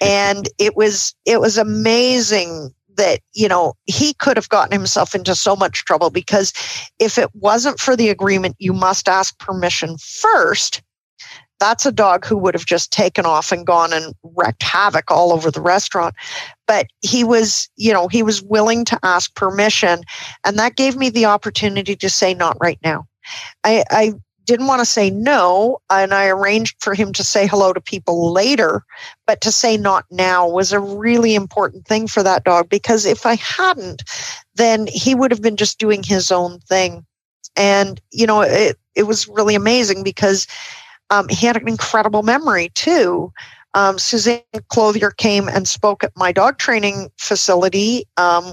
And it was amazing that, you know, he could have gotten himself into so much trouble, because if it wasn't for the agreement, you must ask permission first, that's a dog who would have just taken off and gone and wrecked havoc all over the restaurant. But he was, you know, he was willing to ask permission. And that gave me the opportunity to say, not right now. I didn't want to say no, and I arranged for him to say hello to people later, but to say not now was a really important thing for that dog, because if I hadn't, then he would have been just doing his own thing. And, you know, it was really amazing because he had an incredible memory too. Suzanne Clothier came and spoke at my dog training facility.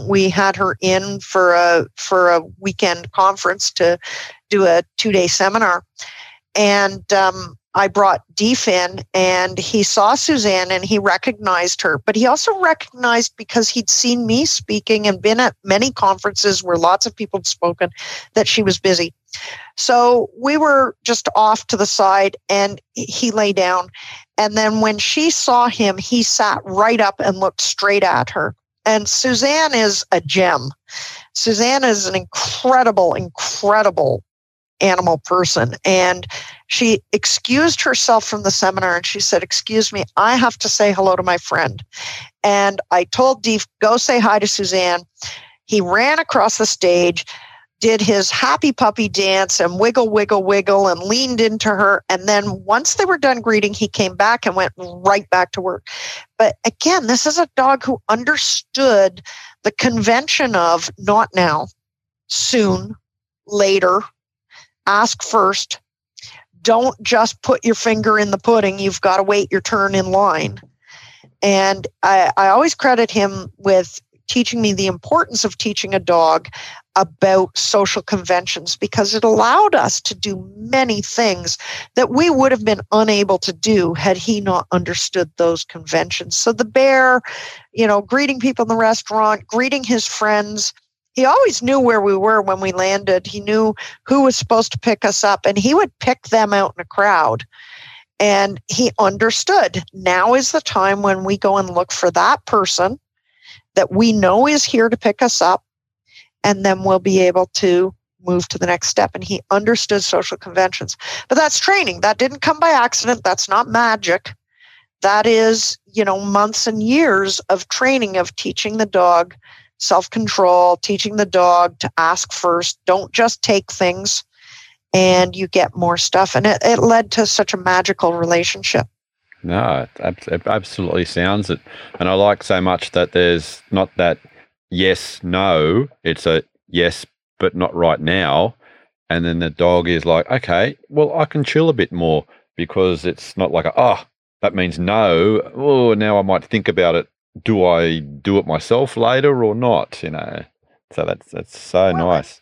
We had her in for a weekend conference to do a 2-day seminar. And I brought Deef in, and he saw Suzanne and he recognized her. But he also recognized, because he'd seen me speaking and been at many conferences where lots of people had spoken, that she was busy. So we were just off to the side and he lay down. And then when she saw him, he sat right up and looked straight at her. And Suzanne is a gem. Suzanne is an incredible, incredible animal person. And she excused herself from the seminar and she said, excuse me, I have to say hello to my friend. And I told Deef, go say hi to Suzanne. He ran across the stage, did his happy puppy dance and wiggle, wiggle, wiggle, and leaned into her. And then once they were done greeting, he came back and went right back to work. But again, this is a dog who understood the convention of not now, soon, later, ask first. Don't just put your finger in the pudding. You've got to wait your turn in line. And I always credit him with teaching me the importance of teaching a dog about social conventions, because it allowed us to do many things that we would have been unable to do had he not understood those conventions. So the bear, you know, greeting people in the restaurant, greeting his friends. He always knew where we were when we landed. He knew who was supposed to pick us up, and he would pick them out in a crowd. And he understood, now is the time when we go and look for that person that we know is here to pick us up, and then we'll be able to move to the next step. And he understood social conventions. But that's training. That didn't come by accident. That's not magic. That is, you know, months and years of training, of teaching the dog self-control, teaching the dog to ask first, don't just take things, and you get more stuff. And it led to such a magical relationship. No, it absolutely sounds it. And I like so much that there's not that yes, no, it's a yes, but not right now. And then the dog is like, okay, well, I can chill a bit more, because it's not like, that means no. Oh, now I might think about it. Do I do it myself later or not? You know, so that's so nice.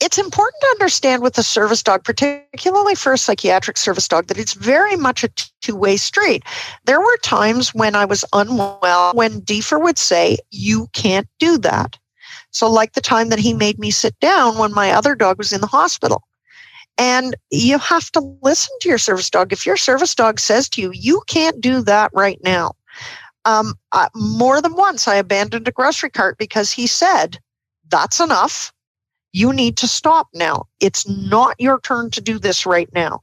It's important to understand with a service dog, particularly for a psychiatric service dog, that it's very much a two-way street. There were times when I was unwell when Deefer would say, you can't do that. So like the time that he made me sit down when my other dog was in the hospital. And you have to listen to your service dog. If your service dog says to you, you can't do that right now. More than once, I abandoned a grocery cart because he said, that's enough. You need to stop now. It's not your turn to do this right now.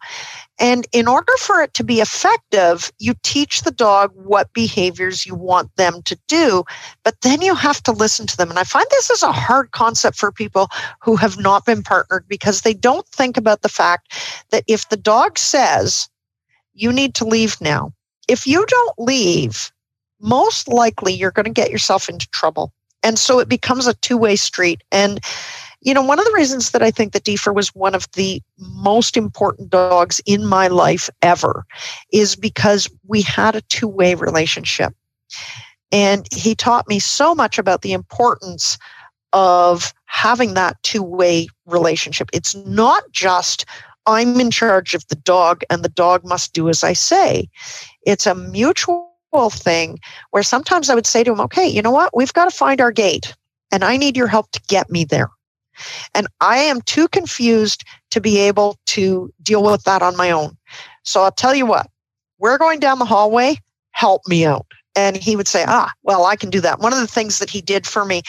And in order for it to be effective, you teach the dog what behaviors you want them to do, but then you have to listen to them. And I find this is a hard concept for people who have not been partnered because they don't think about the fact that if the dog says, you need to leave now, if you don't leave, most likely you're going to get yourself into trouble. And so it becomes a two-way street. And you know, one of the reasons that I think that Deefer was one of the most important dogs in my life ever is because we had a two-way relationship. And he taught me so much about the importance of having that two-way relationship. It's not just I'm in charge of the dog and the dog must do as I say. It's a mutual thing where sometimes I would say to him, okay, you know what? We've got to find our gate and I need your help to get me there. And I am too confused to be able to deal with that on my own. So I'll tell you what, we're going down the hallway, help me out. And he would say, well, I can do that. One of the things that he did for me,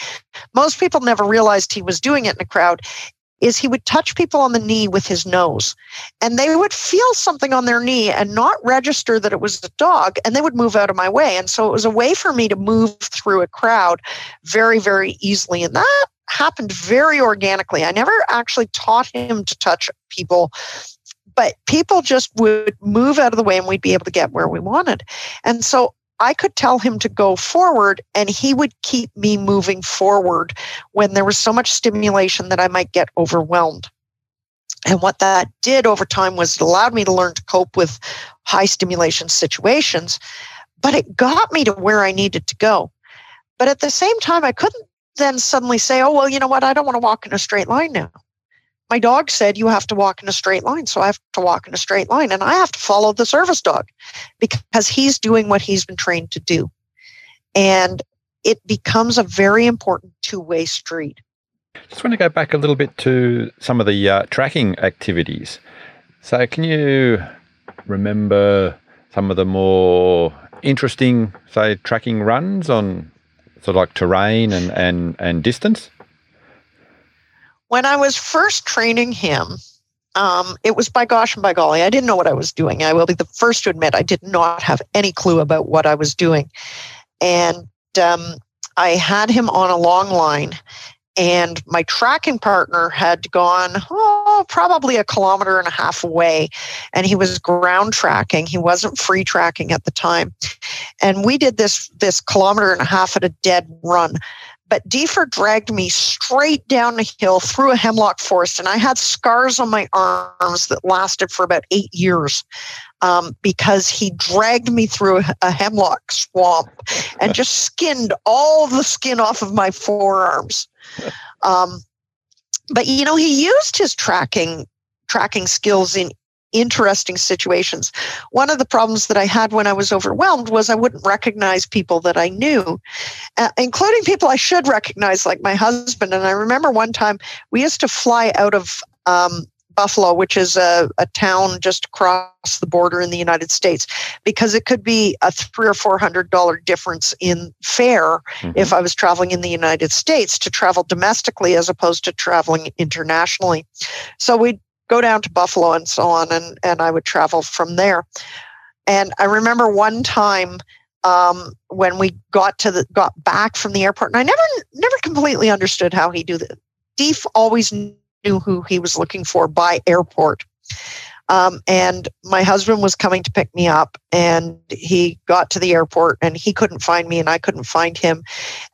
most people never realized he was doing it in a crowd, is he would touch people on the knee with his nose. And they would feel something on their knee and not register that it was the dog, and they would move out of my way. And so it was a way for me to move through a crowd very, very easily. And that happened very organically. I never actually taught him to touch people, but people just would move out of the way and we'd be able to get where we wanted. And so I could tell him to go forward and he would keep me moving forward when there was so much stimulation that I might get overwhelmed. And what that did over time was it allowed me to learn to cope with high stimulation situations, but it got me to where I needed to go. But at the same time, I couldn't then suddenly say, oh, well, you know what? I don't want to walk in a straight line now. My dog said you have to walk in a straight line, so I have to walk in a straight line. And I have to follow the service dog because he's doing what he's been trained to do. And it becomes a very important two-way street. Just want to go back a little bit to some of the tracking activities. So can you remember some of the more interesting, say, tracking runs on sort of like terrain and distance? When I was first training him, it was by gosh and by golly. I didn't know what I was doing. I will be the first to admit I did not have any clue about what I was doing. And I had him on a long line and my tracking partner had gone, probably 1.5 kilometers away. And he was ground tracking. He wasn't free tracking at the time. And we did this 1.5 kilometers at a dead run. But Deefer dragged me straight down the hill through a hemlock forest. And I had scars on my arms that lasted for about 8 years because he dragged me through a hemlock swamp and just skinned all the skin off of my forearms. But, you know, he used his tracking skills in interesting situations. One of the problems that I had when I was overwhelmed was I wouldn't recognize people that I knew, including people I should recognize, like my husband. And I remember one time we used to fly out of Buffalo, which is a town just across the border in the United States, because it could be a $300 or $400 difference in fare if I was traveling in the United States to travel domestically as opposed to traveling internationally. So we'd go down to Buffalo and so on, and I would travel from there. And I remember one time when we got back from the airport, and I never completely understood how he do that. Deef always knew who he was looking for by airport. And my husband was coming to pick me up and he got to the airport and he couldn't find me and I couldn't find him.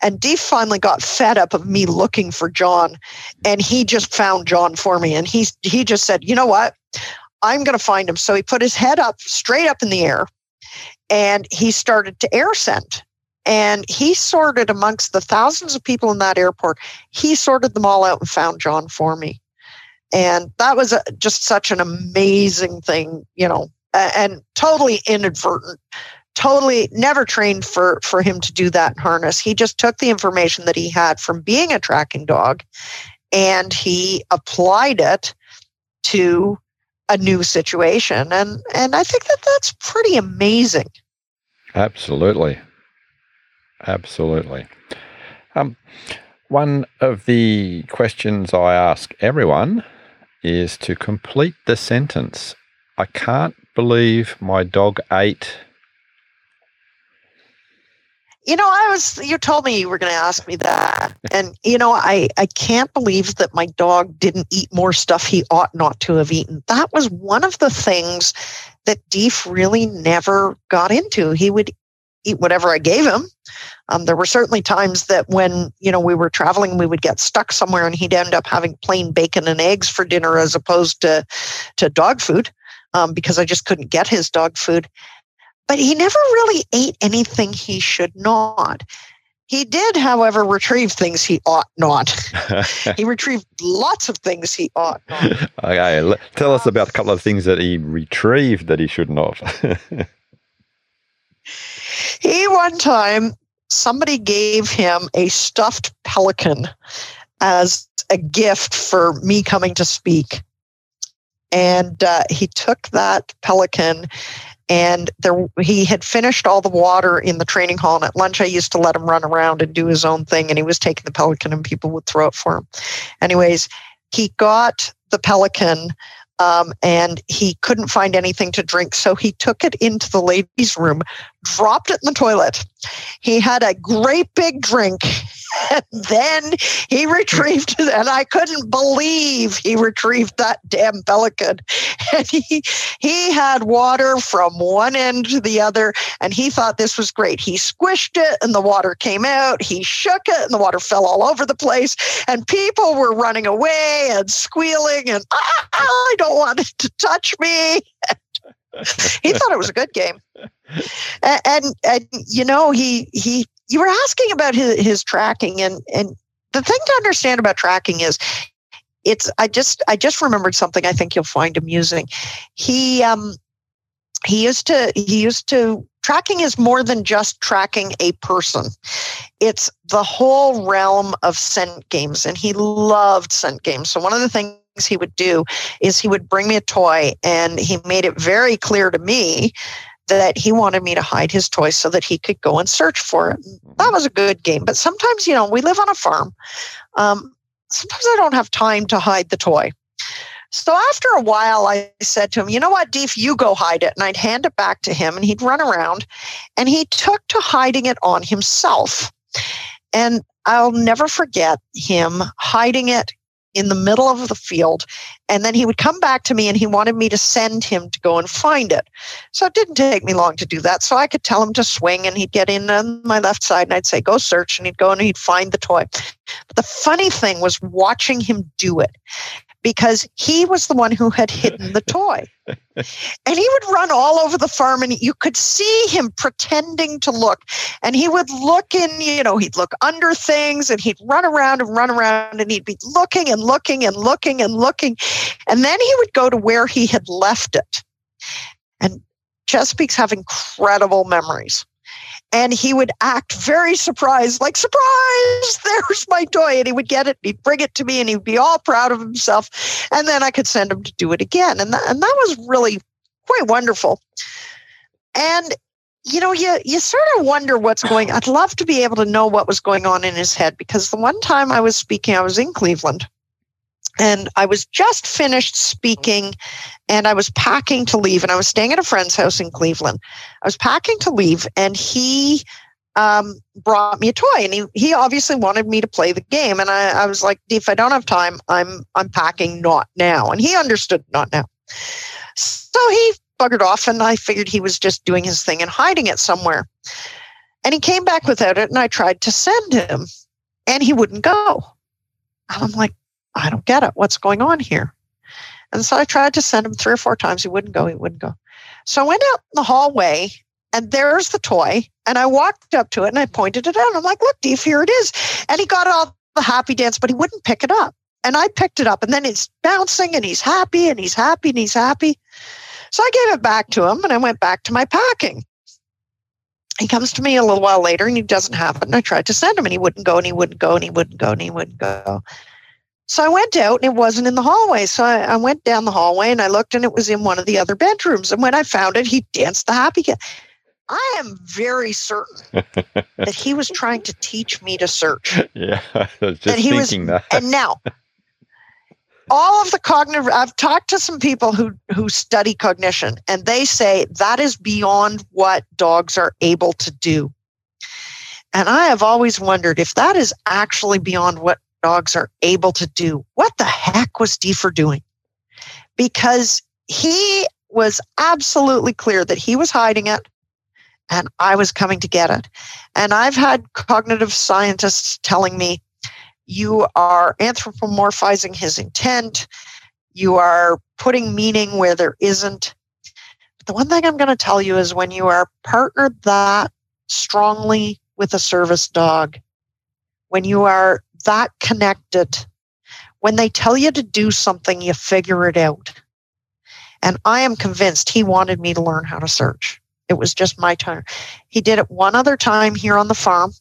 And Deef finally got fed up of me looking for John and he just found John for me. And he just said, you know what, I'm going to find him. So he put his head up straight up in the air and he started to air send. And he sorted amongst the thousands of people in that airport. He sorted them all out and found John for me. And that was just such an amazing thing, you know, and totally inadvertent totally never trained for him to do that in harness. He just took the information that he had from being a tracking dog and he applied it to a new situation. And I think that that's pretty amazing. Absolutely. Absolutely. One of the questions I ask everyone is to complete the sentence. I can't believe my dog ate. You know, you told me you were going to ask me that. And, you know, I can't believe that my dog didn't eat more stuff he ought not to have eaten. That was one of the things that Deef really never got into. He would eat whatever I gave him. There were certainly times that when, you know, we were traveling, we would get stuck somewhere and he'd end up having plain bacon and eggs for dinner as opposed to dog food, because I just couldn't get his dog food. But he never really ate anything he should not. He did, however, retrieve things he ought not. He retrieved lots of things he ought not. Okay, tell us about a couple of things that he retrieved that he should not. He, one time, somebody gave him a stuffed pelican as a gift for me coming to speak. And he took that pelican, and he had finished all the water in the training hall. And at lunch, I used to let him run around and do his own thing. And he was taking the pelican and people would throw it for him. Anyways, he got the pelican and he couldn't find anything to drink. So he took it into the ladies' room, dropped it in the toilet. He had a great big drink. And then he retrieved it, and I couldn't believe he retrieved that damn pelican. And he had water from one end to the other, and he thought this was great. He squished it, and the water came out. He shook it, and the water fell all over the place. And people were running away and squealing, and I don't want it to touch me. He thought it was a good game. And you know, he you were asking about his tracking, and the thing to understand about tracking is I just remembered something I think you'll find amusing. He used to tracking is more than just tracking a person. It's the whole realm of scent games, and he loved scent games. So one of the things he would do is he would bring me a toy, and he made it very clear to me that he wanted me to hide his toy so that he could go and search for it. That was a good game. But sometimes, you know, we live on a farm. Sometimes I don't have time to hide the toy. So after a while, I said to him, you know what, Deef, you go hide it. And I'd hand it back to him, and he'd run around. And he took to hiding it on himself. And I'll never forget him hiding it in the middle of the field. And then he would come back to me, and he wanted me to send him to go and find it. So it didn't take me long to do that. So I could tell him to swing, and he'd get in on my left side, and I'd say, go search. And he'd go and he'd find the toy. But the funny thing was watching him do it, because he was the one who had hidden the toy. And he would run all over the farm, and you could see him pretending to look. And he would look in, you know, he'd look under things, and he'd run around, and he'd be looking and looking and looking and looking. And then he would go to where he had left it. And Chesapeakes have incredible memories. And he would act very surprised, like, surprise, there's my toy. And he would get it, and he'd bring it to me, and he'd be all proud of himself. And then I could send him to do it again. And that was really quite wonderful. And, you know, you sort of wonder what's going on. I'd love to be able to know what was going on in his head, because the one time I was speaking, I was in Cleveland. And I was just finished speaking, and I was packing to leave, and I was staying at a friend's house in Cleveland. I was packing to leave, and he brought me a toy, and he obviously wanted me to play the game. And I was like, Deef, I don't have time. I'm packing, not now. And he understood not now. So he buggered off, and I figured he was just doing his thing and hiding it somewhere. And he came back without it, and I tried to send him, and he wouldn't go. And I'm like, I don't get it. What's going on here? And so I tried to send him 3 or 4 times. He wouldn't go. So I went out in the hallway, and there's the toy. And I walked up to it, and I pointed it out. I'm like, look, Deef, here it is. And he got all the happy dance, but he wouldn't pick it up. And I picked it up, and then it's bouncing, and he's happy, and he's happy, and he's happy. So I gave it back to him, and I went back to my packing. He comes to me a little while later and he doesn't have it. And I tried to send him and he wouldn't go and he wouldn't go and he wouldn't go and he wouldn't go. So I went out and it wasn't in the hallway. So I went down the hallway and I looked and it was in one of the other bedrooms. And when I found it, he danced the happy cat. I am very certain that he was trying to teach me to search. Yeah, I was just thinking that. And now, all of the cognitive, I've talked to some people who study cognition, and they say that is beyond what dogs are able to do. And I have always wondered if that is actually beyond what dogs are able to do. What the heck was Deef doing? Because he was absolutely clear that he was hiding it. And I was coming to get it. And I've had cognitive scientists telling me, you are anthropomorphizing his intent. You are putting meaning where there isn't. But the one thing I'm going to tell you is when you are partnered that strongly with a service dog, when you are that connected, when they tell you to do something, you figure it out. And I am convinced he wanted me to learn how to search. It was just my turn. He did it one other time here on the farm.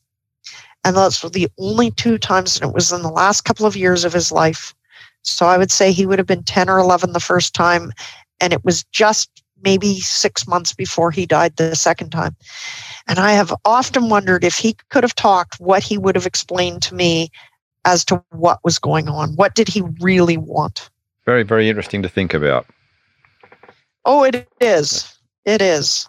And those were the only two times, and it was in the last couple of years of his life. So I would say he would have been 10 or 11 the first time. And it was just maybe 6 months before he died the second time. And I have often wondered if he could have talked, what he would have explained to me as to what was going on. What did he really want? Very, very interesting to think about. Oh, it is. It is.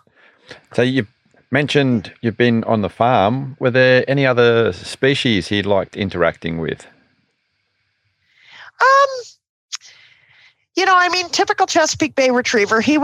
So you mentioned you've been on the farm. Were there any other species he liked interacting with? Typical Chesapeake Bay Retriever. He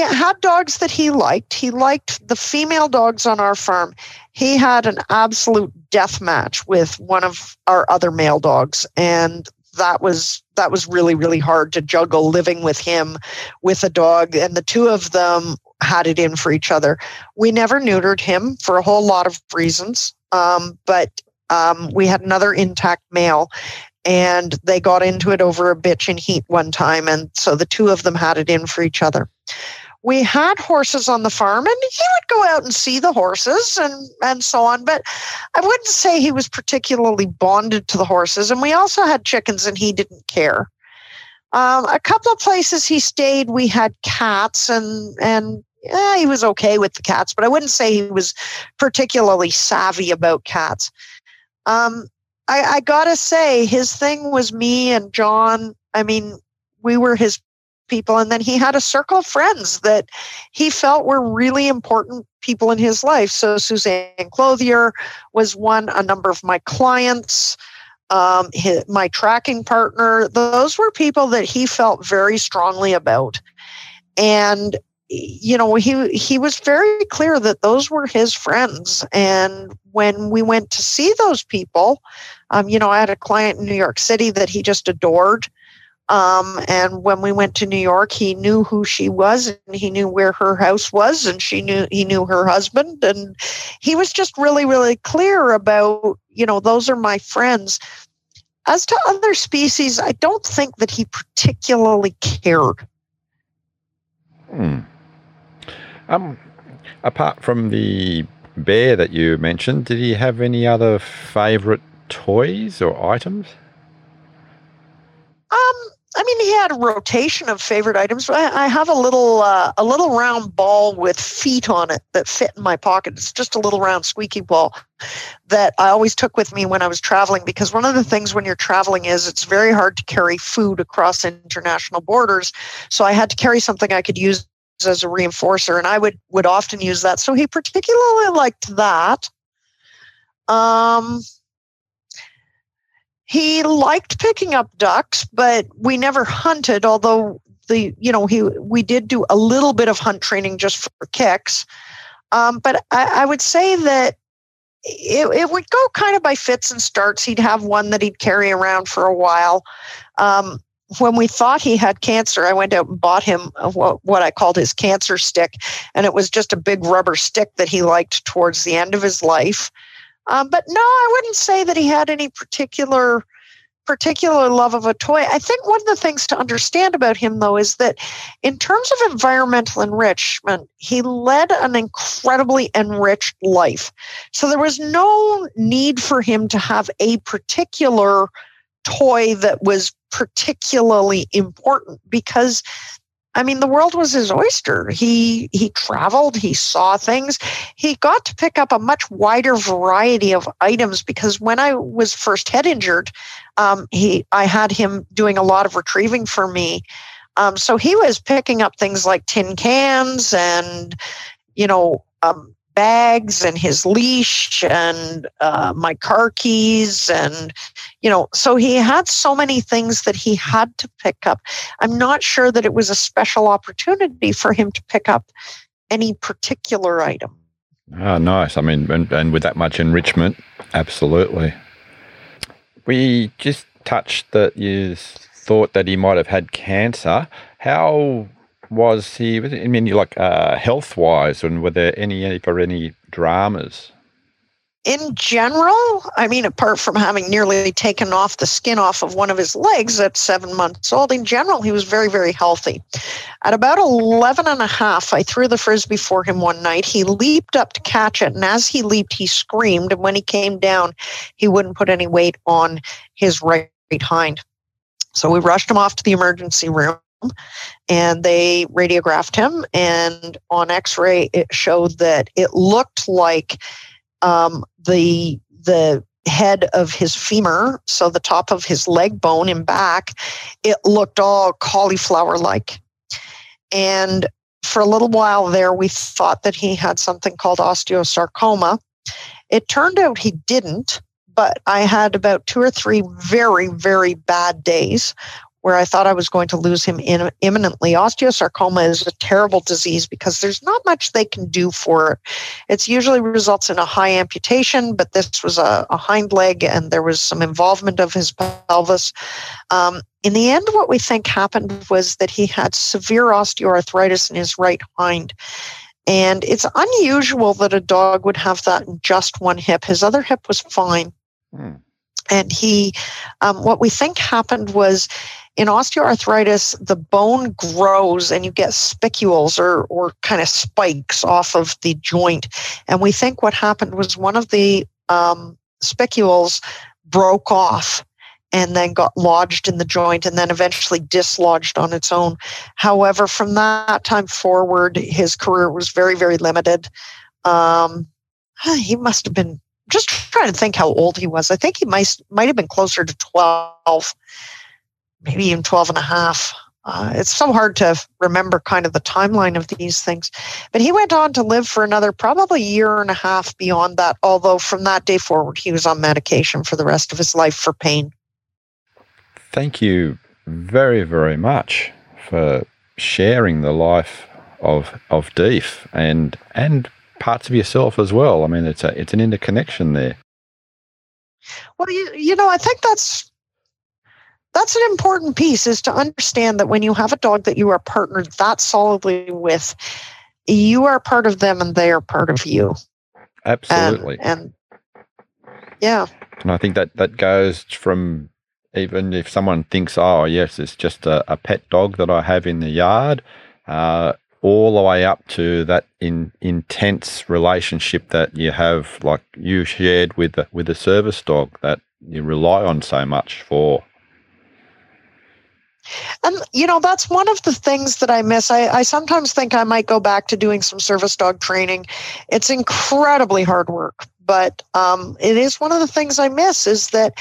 had dogs that he liked. He liked the female dogs on our farm. He had an absolute death match with one of our other male dogs, and that was really, really hard to juggle living with him, with a dog, and the two of them had it in for each other. We never neutered him for a whole lot of reasons, but we had another intact male, and they got into it over a bitch in heat one time, and so the two of them had it in for each other. We had horses on the farm, and he would go out and see the horses and so on, but I wouldn't say he was particularly bonded to the horses, and we also had chickens, and he didn't care. A couple of places he stayed, we had cats, and he was okay with the cats, but I wouldn't say he was particularly savvy about cats. I gotta say, his thing was me and John. I mean, we were his people, and then he had a circle of friends that he felt were really important people in his life. So Suzanne Clothier was one, a number of my clients, my tracking partner. Those were people that he felt very strongly about, and he was very clear that those were his friends. And when we went to see those people, I had a client in New York City that he just adored. And when we went to New York, he knew who she was, and he knew where her house was, and he knew her husband. And he was just really, really clear about, those are my friends. As to other species, I don't think that he particularly cared. Apart from the bear that you mentioned, did he have any other favorite toys or items? He had a rotation of favorite items. I have a little round ball with feet on it that fit in my pocket. It's just a little round squeaky ball that I always took with me when I was traveling, because one of the things when you're traveling is it's very hard to carry food across international borders. So I had to carry something I could use as a reinforcer, and I would often use that. So he particularly liked that. He liked picking up ducks, but we never hunted, although we did do a little bit of hunt training just for kicks. But I would say that it would go kind of by fits and starts. He'd have one that he'd carry around for a while. When we thought he had cancer, I went out and bought him what I called his cancer stick, and it was just a big rubber stick that he liked towards the end of his life. But no, I wouldn't say that he had any particular particular love of a toy. I think one of the things to understand about him, though, is that in terms of environmental enrichment, he led an incredibly enriched life. So there was no need for him to have a particular toy that was particularly important because, I mean, the world was his oyster. He traveled, he saw things. He got to pick up a much wider variety of items because when I was first head injured, I had him doing a lot of retrieving for me. So he was picking up things like tin cans and, bags and his leash and my car keys and, so he had so many things that he had to pick up. I'm not sure that it was a special opportunity for him to pick up any particular item. Oh, nice. I mean, and with that much enrichment, absolutely. We just touched that you thought that he might have had cancer. How was he, I mean, health-wise, and were there any dramas? In general, I mean, apart from having nearly taken off the skin off of one of his legs at 7 months old, in general, he was very, very healthy. At about 11 and a half, I threw the frisbee for him one night. He leaped up to catch it, and as he leaped, he screamed, and when he came down, he wouldn't put any weight on his right hind. So we rushed him off to the emergency room, and they radiographed him, and on X-ray it showed that it looked like the head of his femur, so the top of his leg bone and back, it looked all cauliflower-like. And for a little while there, we thought that he had something called osteosarcoma. It turned out he didn't, but I had about 2 or 3 very, very bad days where I thought I was going to lose him imminently. Osteosarcoma is a terrible disease because there's not much they can do for it. It usually results in a high amputation, but this was a hind leg and there was some involvement of his pelvis. In the end, what we think happened was that he had severe osteoarthritis in his right hind. And it's unusual that a dog would have that in just one hip. His other hip was fine. And he, what we think happened was, in osteoarthritis, the bone grows and you get spicules or kind of spikes off of the joint. And we think what happened was one of the spicules broke off and then got lodged in the joint and then eventually dislodged on its own. However, from that time forward, his career was very, very limited. He must have been, just trying to think how old he was. I think he might have been closer to 12, maybe even 12 and a half. It's so hard to remember kind of the timeline of these things. But he went on to live for another probably 1.5 years beyond that, although from that day forward, he was on medication for the rest of his life for pain. Thank you very, very much for sharing the life of Deef and parts of yourself as well. I mean, it's an interconnection there. Well, I think that's an important piece, is to understand that when you have a dog that you are partnered that solidly with, you are part of them and they are part of you. Absolutely. And I think that goes from, even if someone thinks, oh yes, it's just a pet dog that I have in the yard, all the way up to that intense relationship that you have, like you shared with a service dog that you rely on so much for. And, that's one of the things that I miss. I sometimes think I might go back to doing some service dog training. It's incredibly hard work, but it is one of the things I miss, is that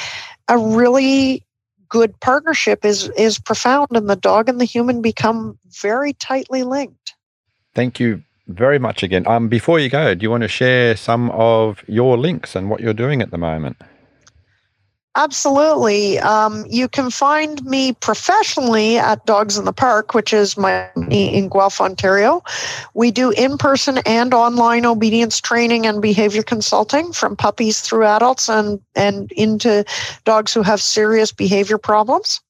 a really good partnership is profound, and the dog and the human become very tightly linked. Thank you very much again. Before you go, do you want to share some of your links and what you're doing at the moment? Absolutely. You can find me professionally at Dogs in the Park, which is my company in Guelph, Ontario. We do in-person and online obedience training and behavior consulting, from puppies through adults and into dogs who have serious behavior problems.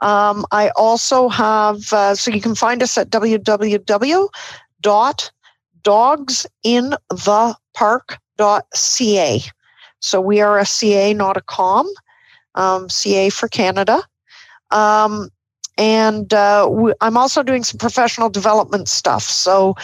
I also have, so you can find us at www.dogsinthepark.ca. So we are a CA, not a com. CA for Canada. I'm also doing some professional development stuff. So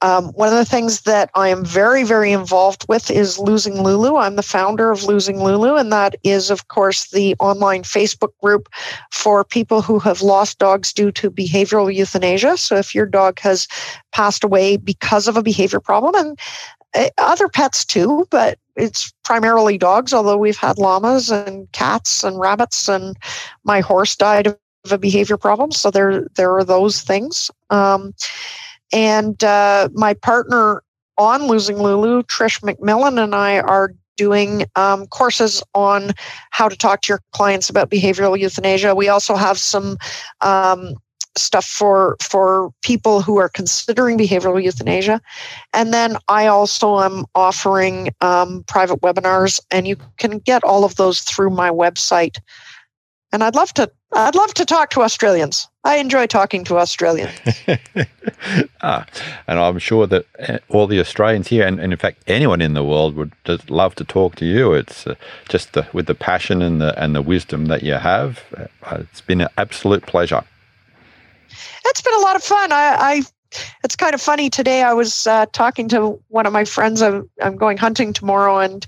one of the things that I am very, very involved with is Losing Lulu. I'm the founder of Losing Lulu, and that is, of course, the online Facebook group for people who have lost dogs due to behavioral euthanasia. So if your dog has passed away because of a behavior problem, and other pets too, but it's primarily dogs, although we've had llamas and cats and rabbits, and my horse died of a behavior problem. So there are those things. My partner on Losing Lulu, Trish McMillan, and I are doing courses on how to talk to your clients about behavioral euthanasia. We also have some stuff for people who are considering behavioral euthanasia. And then I also am offering private webinars, and you can get all of those through my website. And I'd love to talk to Australians. I enjoy talking to Australians. And I'm sure that all the Australians here, and in fact anyone in the world, would just love to talk to you. It's just with the passion and the wisdom that you have. It's been an absolute pleasure. It's been a lot of fun. It's kind of funny. Today I was talking to one of my friends. I'm going hunting tomorrow, and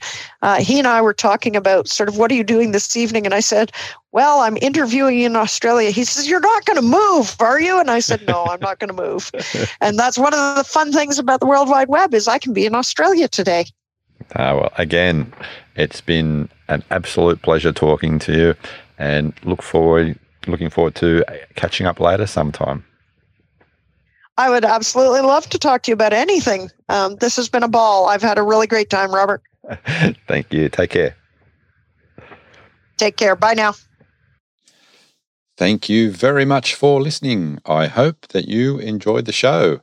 he and I were talking about sort of, what are you doing this evening? And I said, well, I'm interviewing in Australia. He says, you're not going to move, are you? And I said, no, I'm not going to move. And that's one of the fun things about the World Wide Web, is I can be in Australia today. Well, again, it's been an absolute pleasure talking to you, and looking forward to catching up later sometime. I would absolutely love to talk to you about anything. This has been a ball. I've had a really great time, Robert. Thank you. Take care. Take care. Bye now. Thank you very much for listening. I hope that you enjoyed the show.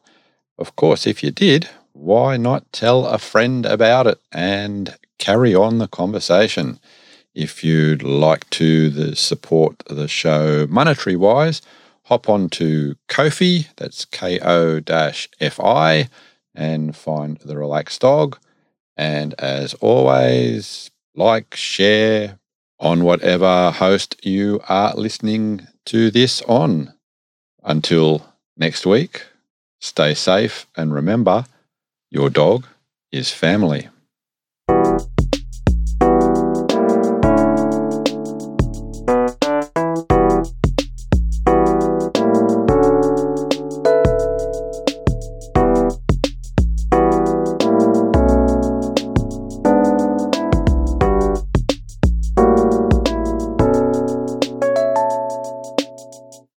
Of course, if you did, why not tell a friend about it and carry on the conversation? If you'd like to support the show monetary-wise, hop on to Ko-fi, that's Ko-fi, and find The Relaxed Dog. And as always, like, share on whatever host you are listening to this on. Until next week, stay safe, and remember, your dog is family.